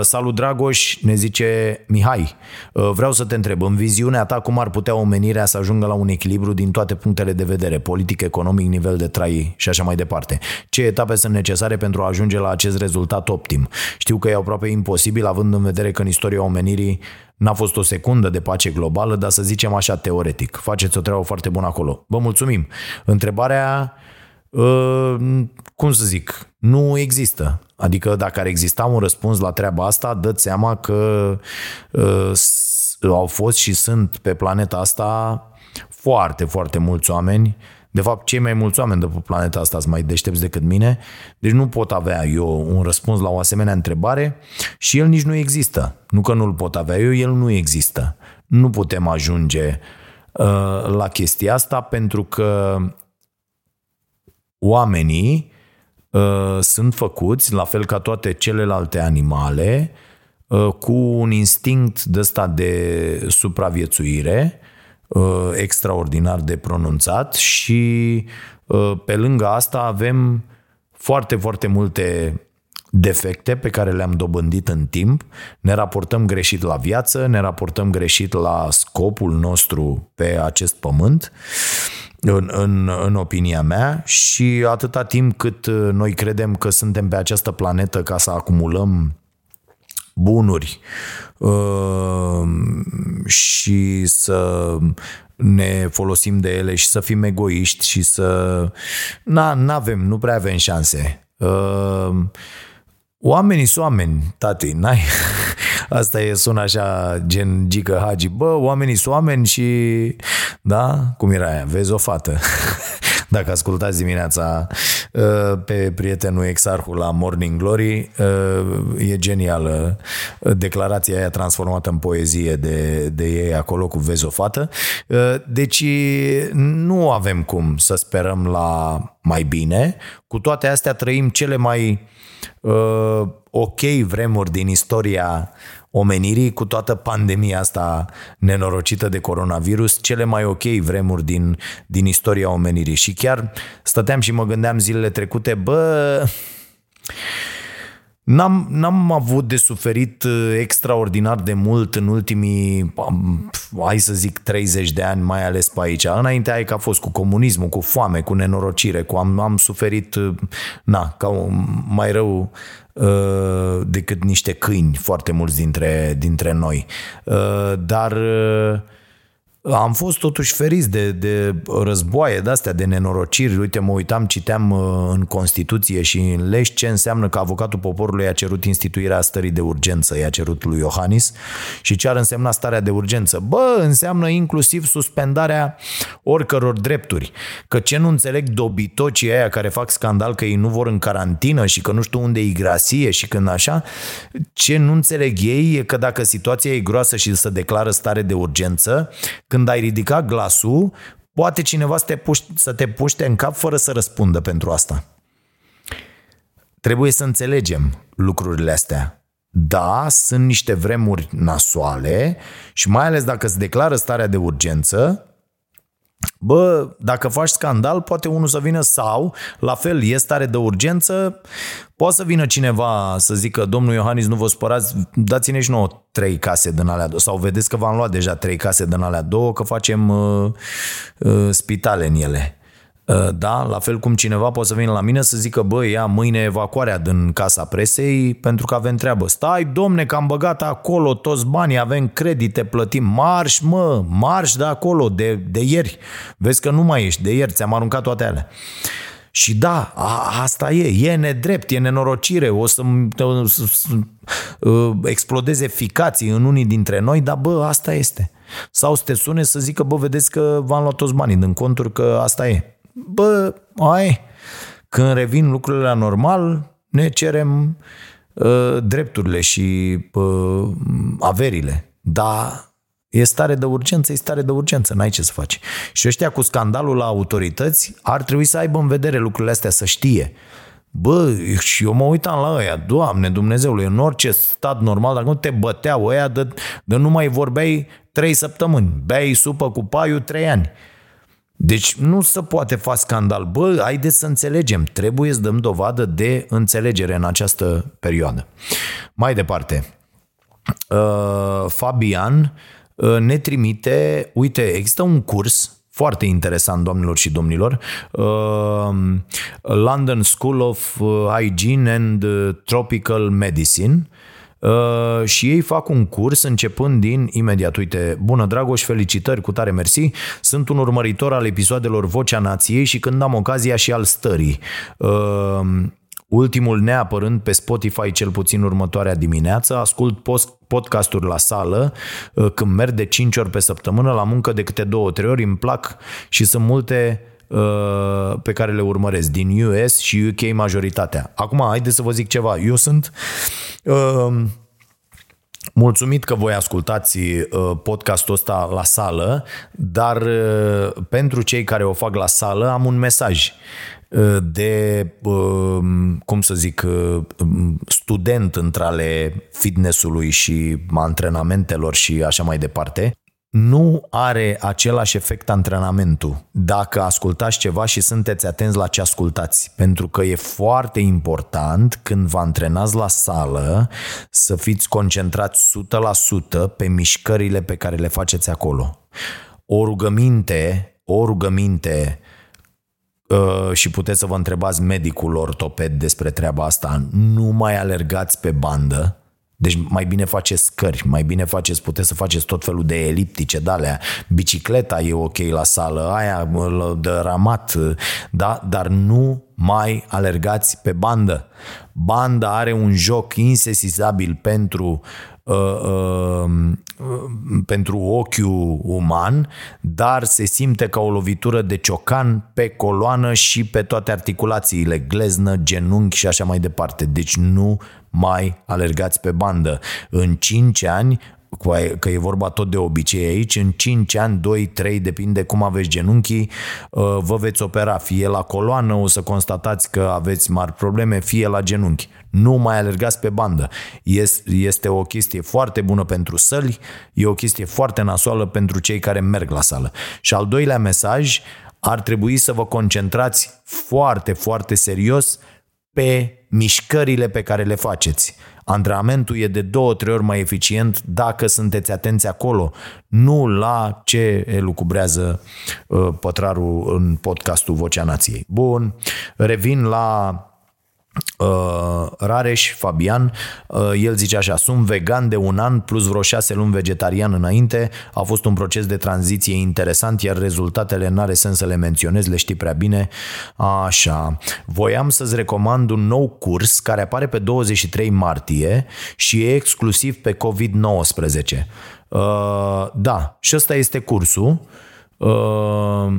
Salut, Dragoș, ne zice Mihai. Vreau să te întreb, în viziunea ta, cum ar putea omenirea să ajungă la un echilibru din toate punctele de vedere, politic, economic, nivel de trai și așa mai departe? Ce etape sunt necesare pentru a ajunge la acest rezultat optim? Știu că e aproape imposibil, având în vedere că în istoria omenirii n-a fost o secundă de pace globală, dar să zicem așa, teoretic. Faceți o treabă foarte bună acolo. Vă mulțumim! Întrebarea... Uh, cum să zic, nu există. Adică dacă ar exista un răspuns la treaba asta, dă-ți seama că uh, s- au fost și sunt pe planeta asta foarte, foarte mulți oameni. De fapt, cei mai mulți oameni de pe planeta asta sunt mai deștepți decât mine. Deci nu pot avea eu un răspuns la o asemenea întrebare și el nici nu există. Nu că nu-l pot avea eu, el nu există. Nu putem ajunge uh, la chestia asta pentru că oamenii uh, sunt făcuți, la fel ca toate celelalte animale, uh, cu un instinct de ăsta de supraviețuire uh, extraordinar de pronunțat și uh, pe lângă asta avem foarte, foarte multe defecte pe care le-am dobândit în timp. Ne raportăm greșit la viață, ne raportăm greșit la scopul nostru pe acest pământ. În, în, în opinia mea, și atâta timp cât noi credem că suntem pe această planetă ca să acumulăm bunuri uh, și să ne folosim de ele și să fim egoiști și să... Na, n-avem, nu prea avem șanse. Uh, oamenii sunt oameni, tati, n-ai... Asta e, sună așa, gen Gică Hagi. Bă, oamenii sunt oameni și... Da? Cum era aia? Vezi o fată. Dacă ascultați dimineața pe prietenul Exarhul la Morning Glory, e genială declarația aia transformată în poezie de, de ei acolo cu vezi o fată. Deci nu avem cum să sperăm la mai bine. Cu toate astea trăim cele mai ok vremuri din istoria omenirii, cu toată pandemia asta nenorocită de coronavirus, cele mai ok vremuri din, din istoria omenirii. Și chiar stăteam și mă gândeam zilele trecute, bă, n-am, n-am avut de suferit extraordinar de mult în ultimii, hai să zic, treizeci de ani, mai ales pe aici. Înainte, hai că a fost cu comunismul, cu foame, cu nenorocire, cu am, am suferit, na, ca mai rău decât niște câini, foarte mulți dintre, dintre noi. Dar am fost totuși feriți de, de războaie de-astea, de nenorociri. Uite, mă uitam, citeam în Constituție și în legi ce înseamnă că avocatul poporului a cerut instituirea stării de urgență, i-a cerut lui Iohannis, și ce ar însemna starea de urgență. Bă, înseamnă inclusiv suspendarea oricăror drepturi. Că ce nu înțeleg dobitocii aia care fac scandal că ei nu vor în carantină și că nu știu unde e grasie și când așa, ce nu înțeleg ei e că dacă situația e groasă și se declară stare de urgență, când ai ridicat glasul, poate cineva să te, puște, să te puște în cap fără să răspundă pentru asta. Trebuie să înțelegem lucrurile astea. Da, sunt niște vremuri nasoale și mai ales dacă se declară starea de urgență, bă, dacă faci scandal, poate unul să vină, sau, la fel, e stare de urgență, poate să vină cineva să zică, domnul Iohannis, nu vă spărați, dați-ne și nouă trei case din alea două, sau vedeți că v-am luat deja trei case din alea două, că facem uh, uh, spitale în ele. Uh, da? La fel cum cineva poate să vină la mine să zică, bă, ia mâine evacuarea din Casa Presei, pentru că avem treabă. Stai, domne, că am băgat acolo toți banii, avem credite, plătim, marș, mă, marș de acolo, de, de ieri. Vezi că nu mai ești, de ieri, ți-am aruncat toate alea. Și da, a, asta e, e nedrept, e nenorocire, o să explodeze ficații în unii dintre noi, dar bă, asta este. Sau să te sune să zică, bă, vedeți că v-am luat toți banii din conturi, că asta e. Bă, ai, când revin lucrurile la normal, ne cerem uh, drepturile și uh, averile. Dar e stare de urgență, e stare de urgență, n-ai ce să faci. Și ăștia cu scandalul la autorități ar trebui să aibă în vedere lucrurile astea, să știe. Bă, și eu mă uitam la ăia, Doamne Dumnezeule, în orice stat normal, dacă nu te băteau ăia, de, de nu mai vorbeai trei săptămâni, beai supă cu paiul trei ani. Deci nu se poate face scandal. Bă, haideți să înțelegem. Trebuie să dăm dovadă de înțelegere în această perioadă. Mai departe, Fabian ne trimite, uite, există un curs foarte interesant, doamnelor și domnilor, London School of Hygiene and Tropical Medicine, Uh, și ei fac un curs începând din imediat. Uite, bună Dragoș, felicitări, cu tare mersi. Sunt un urmăritor al episoadelor Vocea Nației și când am ocazia și al Stării. Uh, ultimul neapărând pe Spotify cel puțin următoarea dimineață. Ascult post podcasturi la sală uh, când merg de cinci ori pe săptămână la muncă de câte două trei ori. Îmi plac și sunt multe pe care le urmăresc din U S și U K majoritatea. Acum, haideți să vă zic ceva. Eu sunt uh, mulțumit că voi ascultați podcastul ăsta la sală, dar uh, pentru cei care o fac la sală am un mesaj uh, de, uh, cum să zic, uh, student între ale fitnessului și antrenamentelor și așa mai departe. Nu are același efect antrenamentul dacă ascultați ceva și sunteți atenți la ce ascultați, pentru că e foarte important când vă antrenați la sală să fiți concentrați o sută la sută pe mișcările pe care le faceți acolo. O rugăminte, o rugăminte și puteți să vă întrebați medicul ortoped despre treaba asta, nu mai alergați pe bandă. Deci mai bine faceți scări, mai bine faceți, puteți să faceți tot felul de eliptice de alea, bicicleta e ok la sală, aia de ramat, da? Dar nu mai alergați pe bandă. Banda are un joc insesizabil pentru, uh, uh, pentru ochiul uman, dar se simte ca o lovitură de ciocan pe coloană și pe toate articulațiile, gleznă, genunchi și așa mai departe. Deci nu mai alergați pe bandă. În cinci ani, că e vorba tot de obicei aici, în cinci ani, doi trei, depinde cum aveți genunchii, vă veți opera. Fie la coloană o să constatați că aveți mari probleme, fie la genunchi. Nu mai alergați pe bandă. Este o chestie foarte bună pentru săli, e o chestie foarte nasoală pentru cei care merg la sală. Și al doilea mesaj, ar trebui să vă concentrați foarte, foarte serios pe mișcările pe care le faceți. Antrenamentul e de două, trei ori mai eficient dacă sunteți atenți acolo, nu la ce elucubrează uh, Pătrarul în podcastul Vocea Nației. Bun, revin la uh, Rareș Fabian, uh, el zice așa: sunt vegan de un an plus vreo șase luni vegetarian înainte, a fost un proces de tranziție interesant, iar rezultatele n-are sens să le menționez, le știi prea bine. Așa, voiam să-ți recomand un nou curs care apare pe douăzeci și trei martie și e exclusiv pe covid nouăsprezece. Uh, da, și ăsta este cursul. Uh,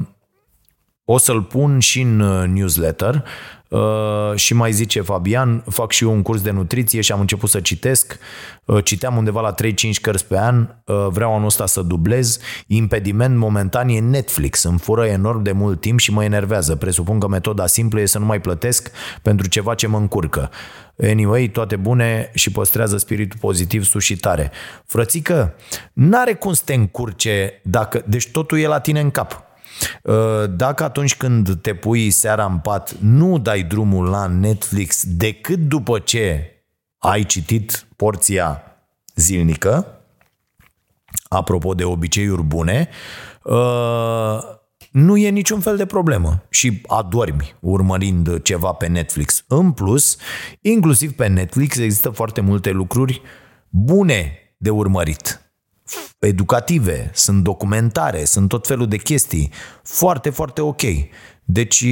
o să-l pun și în newsletter. Uh, și mai zice Fabian, fac și eu un curs de nutriție și am început să citesc, uh, citeam undeva la trei cinci cărți pe an, uh, vreau anul ăsta să dublez, impediment momentan e Netflix, îmi fură enorm de mult timp și mă enervează, presupun că metoda simplă e să nu mai plătesc pentru ceva ce mă încurcă. Anyway, toate bune și păstrează spiritul pozitiv sus și tare. Frățică, n-are cum să te încurce dacă... deci totul e la tine în cap. Dacă atunci când te pui seara în pat nu dai drumul la Netflix decât după ce ai citit porția zilnică, apropo de obiceiuri bune, nu e niciun fel de problemă și adormi urmărind ceva pe Netflix. În plus, inclusiv pe Netflix există foarte multe lucruri bune de urmărit. Educative, sunt documentare, sunt tot felul de chestii foarte, foarte ok. Deci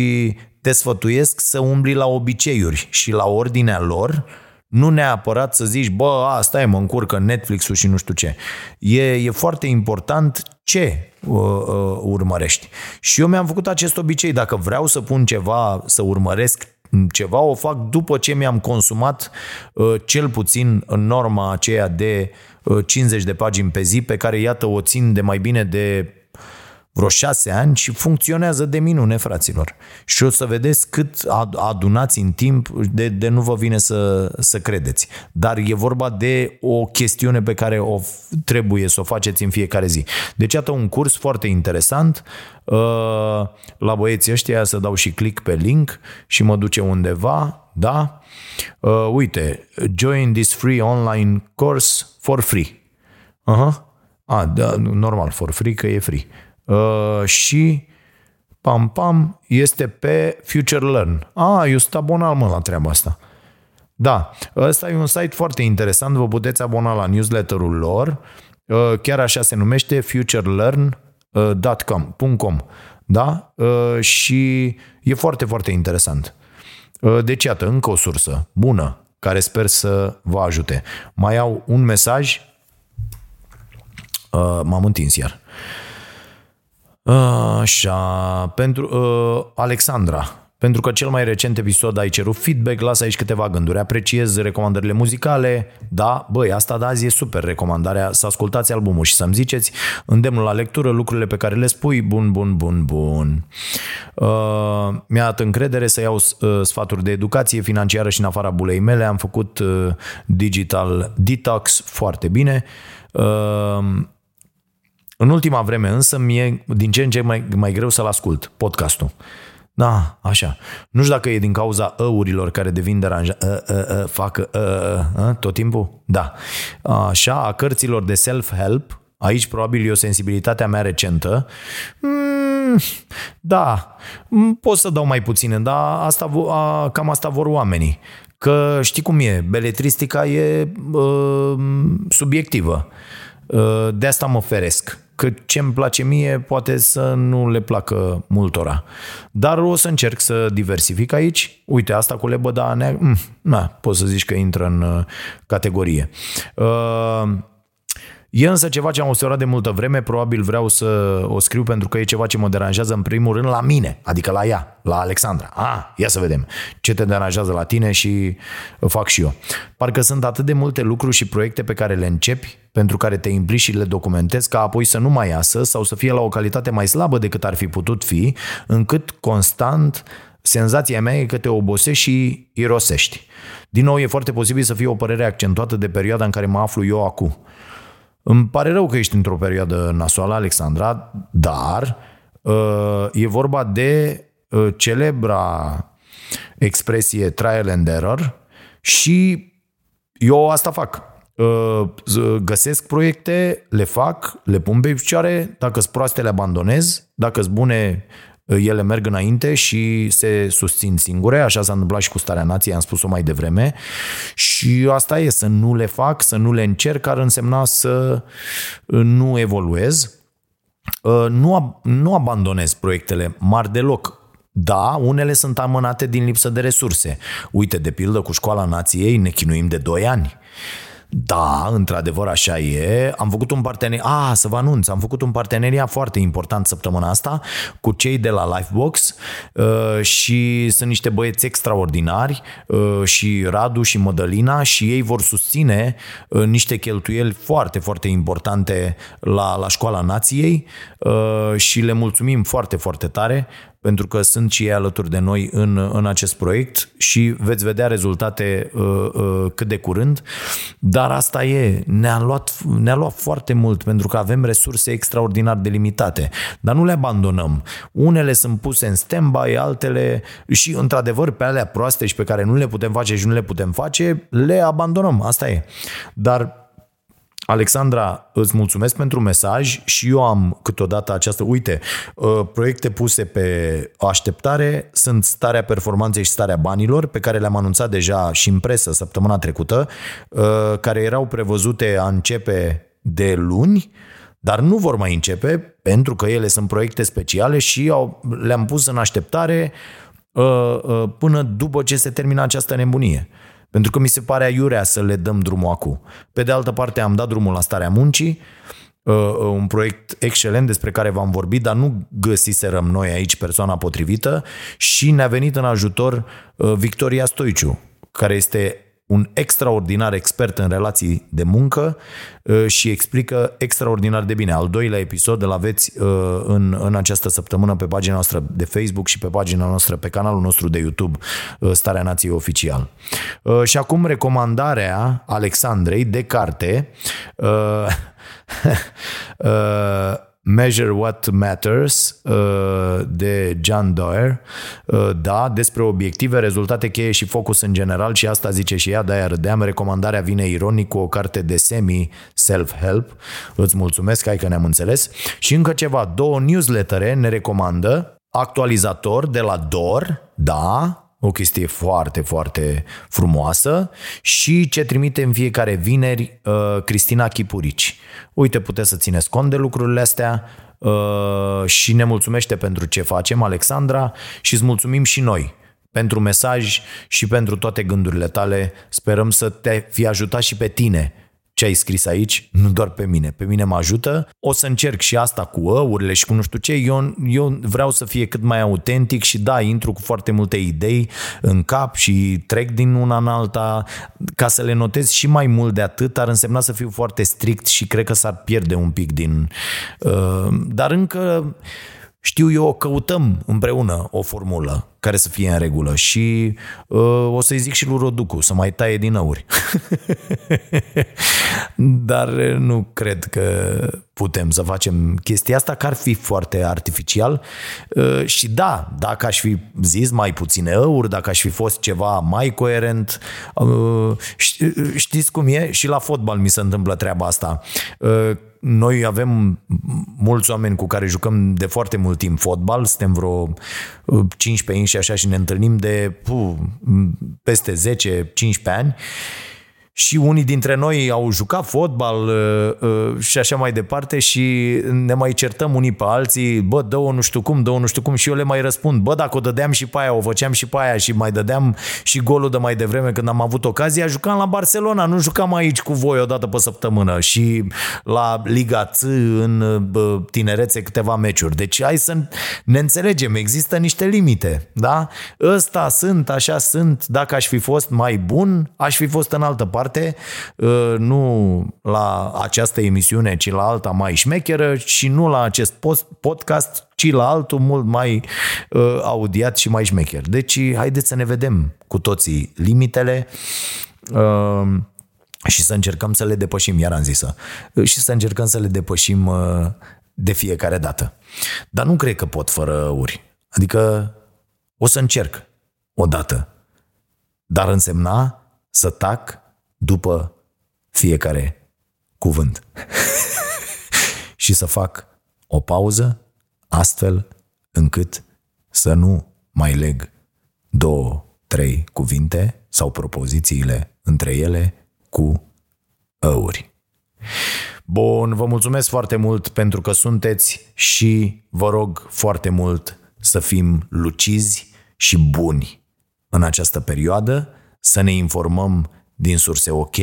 te sfătuiesc să umbli la obiceiuri și la ordinea lor, nu neapărat să zici, bă, a, stai, mă încurcă Netflix-ul și nu știu ce. E, e foarte important ce uh, uh, urmărești. Și eu mi-am făcut acest obicei, dacă vreau să pun ceva, să urmăresc ceva, o fac după ce mi-am consumat uh, cel puțin în norma aceea de cincizeci de pagini pe zi, pe care, iată, o țin de mai bine de vreo șase ani și funcționează de minune, fraților. Și o să vedeți cât adunați în timp de, de nu vă vine să, să credeți. Dar e vorba de o chestiune pe care o trebuie să o faceți în fiecare zi. Deci, iată un curs foarte interesant. La băieții ăștia să dau și click pe link și mă duce undeva, da? Uite, join this free online course for free. Aha. A, da, normal, for free, că e free. Uh, și pam pam este pe Future Learn. Ah, eu sunt abonat, mă, la treaba asta. Da, ăsta e un site foarte interesant, vă puteți abona la newsletterul lor. Uh, chiar așa se numește, future learn dot com. Da? Uh, și e foarte, foarte interesant. Uh, deci iată, încă o sursă bună care sper să vă ajute. Mai au un mesaj. Uh, m-am întins iar. Așa, pentru uh, Alexandra, pentru că cel mai recent episod ai cerut feedback, las aici câteva gânduri. Apreciez recomandările muzicale, da, băi, asta de azi e super recomandarea, să ascultați albumul și să-mi ziceți îndemnul la lectură, lucrurile pe care le spui, bun, bun, bun, bun. Uh, mi-a dat încredere să iau uh, sfaturi de educație financiară și în afara bulei mele, am făcut uh, digital detox foarte bine. Uh, În ultima vreme însă mi-e din ce în ce mai, mai greu să-l ascult, podcastul. Da, așa. Nu știu dacă e din cauza ăurilor care devin deranjate, fac tot timpul. Da. Așa, a cărților de self-help, aici probabil e o sensibilitatea mea recentă. Mm, da, pot să dau mai puține, dar asta, a, cam asta vor oamenii. Că știi cum e, beletristica e uh, subiectivă. De asta mă feresc, că ce-mi place mie poate să nu le placă multora. Dar o să încerc să diversific aici. Uite, asta cu Lebăda Neagră, mm, na, poți să zici că intră în categorie. Uh, e însă ceva ce am observat de multă vreme, probabil vreau să o scriu pentru că e ceva ce mă deranjează în primul rând la mine, adică la ea, la Alexandra. Ah, ia să vedem ce te deranjează la tine și fac și eu. Parcă sunt atât de multe lucruri și proiecte pe care le începi, pentru care te implici și le documentezi, ca apoi să nu mai iasă sau să fie la o calitate mai slabă decât ar fi putut fi, încât constant senzația mea e că te obosești și irosești. Din nou, e foarte posibil să fie o părere accentuată de perioada în care mă aflu eu acum. Îmi pare rău că ești într-o perioadă nasoală, Alexandra, dar e vorba de celebra expresie trial and error și eu asta fac. Găsesc proiecte, le fac, le pun pe picioare, dacă-s proaste le abandonez, dacă-s bune ele merg înainte și se susțin singure, așa s-a întâmplat și cu Starea Nației, am spus-o mai devreme, și asta e, să nu le fac, să nu le încerc, ar însemna să nu evoluez. Nu, nu abandonez proiectele mari deloc. Da, unele sunt amânate din lipsă de resurse. Uite, de pildă cu Școala Nației ne chinuim de doi ani. Da, într-adevăr așa e. Am făcut un parteneriat, ah, să vă anunț, am făcut un parteneriat foarte important săptămâna asta cu cei de la Lifebox uh, și sunt niște băieți extraordinari uh, și Radu și Mădălina și ei vor susține uh, niște cheltuieli foarte, foarte importante la, la Școala Nației uh, și le mulțumim foarte, foarte tare pentru că sunt și ei alături de noi în, în acest proiect și veți vedea rezultate uh, uh, cât de curând. Dar asta e, ne-a luat, ne-a luat foarte mult pentru că avem resurse extraordinar de limitate, dar nu le abandonăm. Unele sunt puse în stand-by, altele și într-adevăr pe alea proaste și pe care nu le putem face și nu le putem face, le abandonăm, asta e. Dar Alexandra, îți mulțumesc pentru mesaj și eu am câteodată această, uite, proiecte puse pe așteptare sunt Starea Performanței și Starea Banilor, pe care le-am anunțat deja și în presă săptămâna trecută, care erau prevăzute a începe de luni, dar nu vor mai începe pentru că ele sunt proiecte speciale și le-am pus în așteptare până după ce se termină această nebunie. Pentru că mi se pare aiurea să le dăm drumul acum. Pe de altă parte, am dat drumul la Starea Muncii, un proiect excelent despre care v-am vorbit, dar nu găsiserăm noi aici persoana potrivită și ne-a venit în ajutor Victoria Stoiciu, care este un extraordinar expert în relații de muncă și explică extraordinar de bine. Al doilea episod îl aveți în, în această săptămână pe pagina noastră de Facebook și pe pagina noastră, pe canalul nostru de YouTube, Starea Nației Oficial. Și acum recomandarea Alexandrei de carte uh, uh, Measure What Matters de John Doerr, da, despre obiective, rezultate cheie și focus în general, și asta zice și ea, de-aia râdeam. Recomandarea vine ironic cu o carte de semi-self-help. Îți mulțumesc, hai că ne-am înțeles. Și încă ceva, două newslettere ne recomandă, actualizator de la Dor, da, o chestie foarte, foarte frumoasă, și ce trimite în fiecare vineri uh, Cristina Chipurici. Uite, puteți să țineți cont de lucrurile astea uh, și ne mulțumește pentru ce facem, Alexandra, și îți mulțumim și noi pentru mesaj și pentru toate gândurile tale. Sperăm să te fi ajutat și pe tine ce ai scris aici, nu doar pe mine. Pe mine mă ajută. O să încerc și asta cu ăurile și cu nu știu ce. Eu, eu vreau să fie cât mai autentic și da, intru cu foarte multe idei în cap și trec din una în alta. Ca să le notez și mai mult de atât ar însemna să fiu foarte strict și cred că s-ar pierde un pic din... Uh, dar încă... Știu eu, o căutăm împreună o formulă care să fie în regulă și uh, o să-i zic și lui Roducu să mai taie din auri. Dar nu cred că putem să facem chestia asta, că ar fi foarte artificial uh, și da, dacă aș fi zis mai puține auri, dacă aș fi fost ceva mai coerent, uh, știți cum e? Și la fotbal mi se întâmplă treaba asta. Uh, Noi avem mulți oameni cu care jucăm de foarte mult timp fotbal, suntem vreo cincisprezece ani și așa și ne întâlnim de puh, peste zece cincisprezece ani și unii dintre noi au jucat fotbal și așa mai departe și ne mai certăm unii pe alții, bă, dă-o nu știu cum, dă-o nu știu cum, și eu le mai răspund, bă, dacă o dădeam și pe aia, o făceam și pe aia și mai dădeam și golul de mai devreme când am avut ocazia, jucam la Barcelona, nu jucam aici cu voi o dată pe săptămână și la Liga C în tinerețe câteva meciuri. Deci hai să ne înțelegem, există niște limite, da? Ăsta sunt, așa sunt, dacă aș fi fost mai bun, aș fi fost în altă parte. Parte, nu la această emisiune, ci la alta mai șmecheră și nu la acest podcast, ci la altul mult mai audiat și mai șmecher. Deci haideți să ne vedem cu toții limitele și să încercăm să le depășim, iar am zis-o, și să încercăm să le depășim de fiecare dată. Dar nu cred că pot fără uri. Adică o să încerc o dată, dar însemna să tac după fiecare cuvânt și să fac o pauză astfel încât să nu mai leg două, trei cuvinte sau propozițiile între ele cu ăuri. Bun, vă mulțumesc foarte mult pentru că sunteți și vă rog foarte mult să fim lucizi și buni în această perioadă, să ne informăm din surse ok,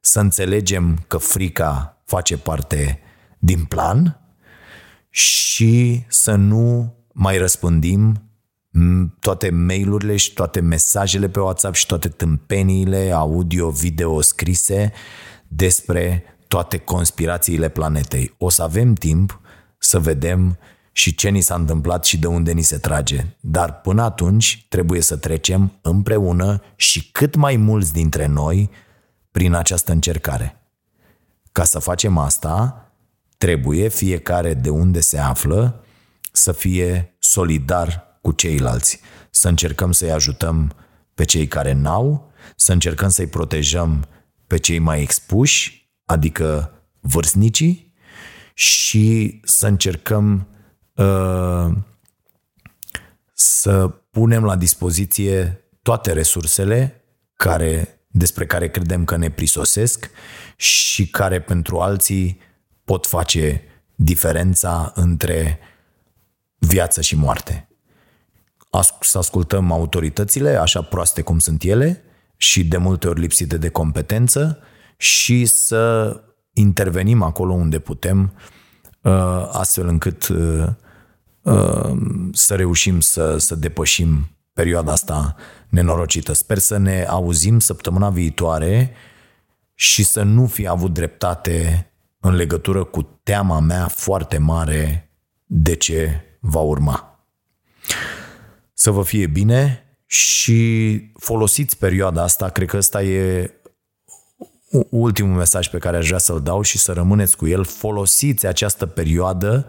să înțelegem că frica face parte din plan și să nu mai răspândim toate mail-urile și toate mesajele pe WhatsApp și toate tâmpeniile audio, video, scrise despre toate conspirațiile planetei. O să avem timp să vedem și ce ni s-a întâmplat și de unde ni se trage. Dar până atunci trebuie să trecem împreună și cât mai mulți dintre noi prin această încercare. Ca să facem asta, trebuie fiecare de unde se află să fie solidar cu ceilalți, să încercăm să-i ajutăm pe cei care n-au, să încercăm să-i protejăm pe cei mai expuși, adică vârstnicii, și să încercăm să punem la dispoziție toate resursele care, despre care credem că ne prisosesc și care pentru alții pot face diferența între viață și moarte. As- să ascultăm autoritățile, așa proaste cum sunt ele și de multe ori lipsite de competență, și să intervenim acolo unde putem, astfel încât să reușim să, să depășim perioada asta nenorocită. Sper să ne auzim săptămâna viitoare și să nu fi avut dreptate în legătură cu teama mea foarte mare de ce va urma. Să vă fie bine și folosiți perioada asta, cred că ăsta e ultimul mesaj pe care aș vrea să-l dau și să rămâneți cu el. Folosiți această perioadă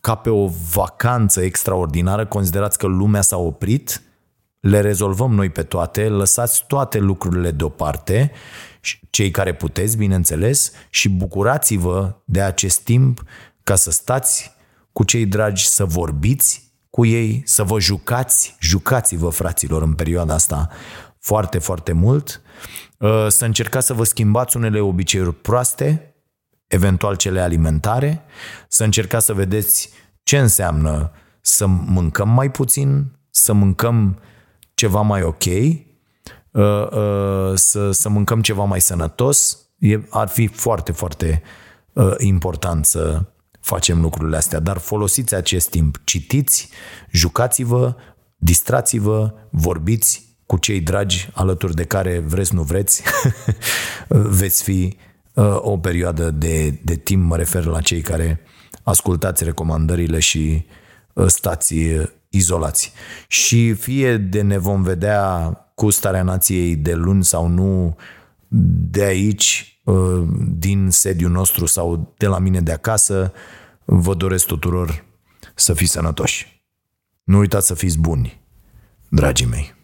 ca pe o vacanță extraordinară, considerați că lumea s-a oprit, le rezolvăm noi pe toate, lăsați toate lucrurile deoparte, cei care puteți, bineînțeles, și bucurați-vă de acest timp ca să stați cu cei dragi, să vorbiți cu ei, să vă jucați, jucați-vă, fraților, în perioada asta foarte, foarte mult, să încercați să vă schimbați unele obiceiuri proaste, eventual cele alimentare, să încercați să vedeți ce înseamnă să mâncăm mai puțin, să mâncăm ceva mai ok, să, să mâncăm ceva mai sănătos. E, ar fi foarte, foarte important să facem lucrurile astea, dar folosiți acest timp, citiți, jucați-vă, distrați-vă, vorbiți cu cei dragi alături de care vreți, nu vreți, veți fi o perioadă de, de timp, mă refer la cei care ascultați recomandările și stați izolați. Și fie de ne vom vedea cu Starea Nației de luni sau nu, de aici, din sediul nostru sau de la mine de acasă, vă doresc tuturor să fiți sănătoși. Nu uitați să fiți buni, dragii mei.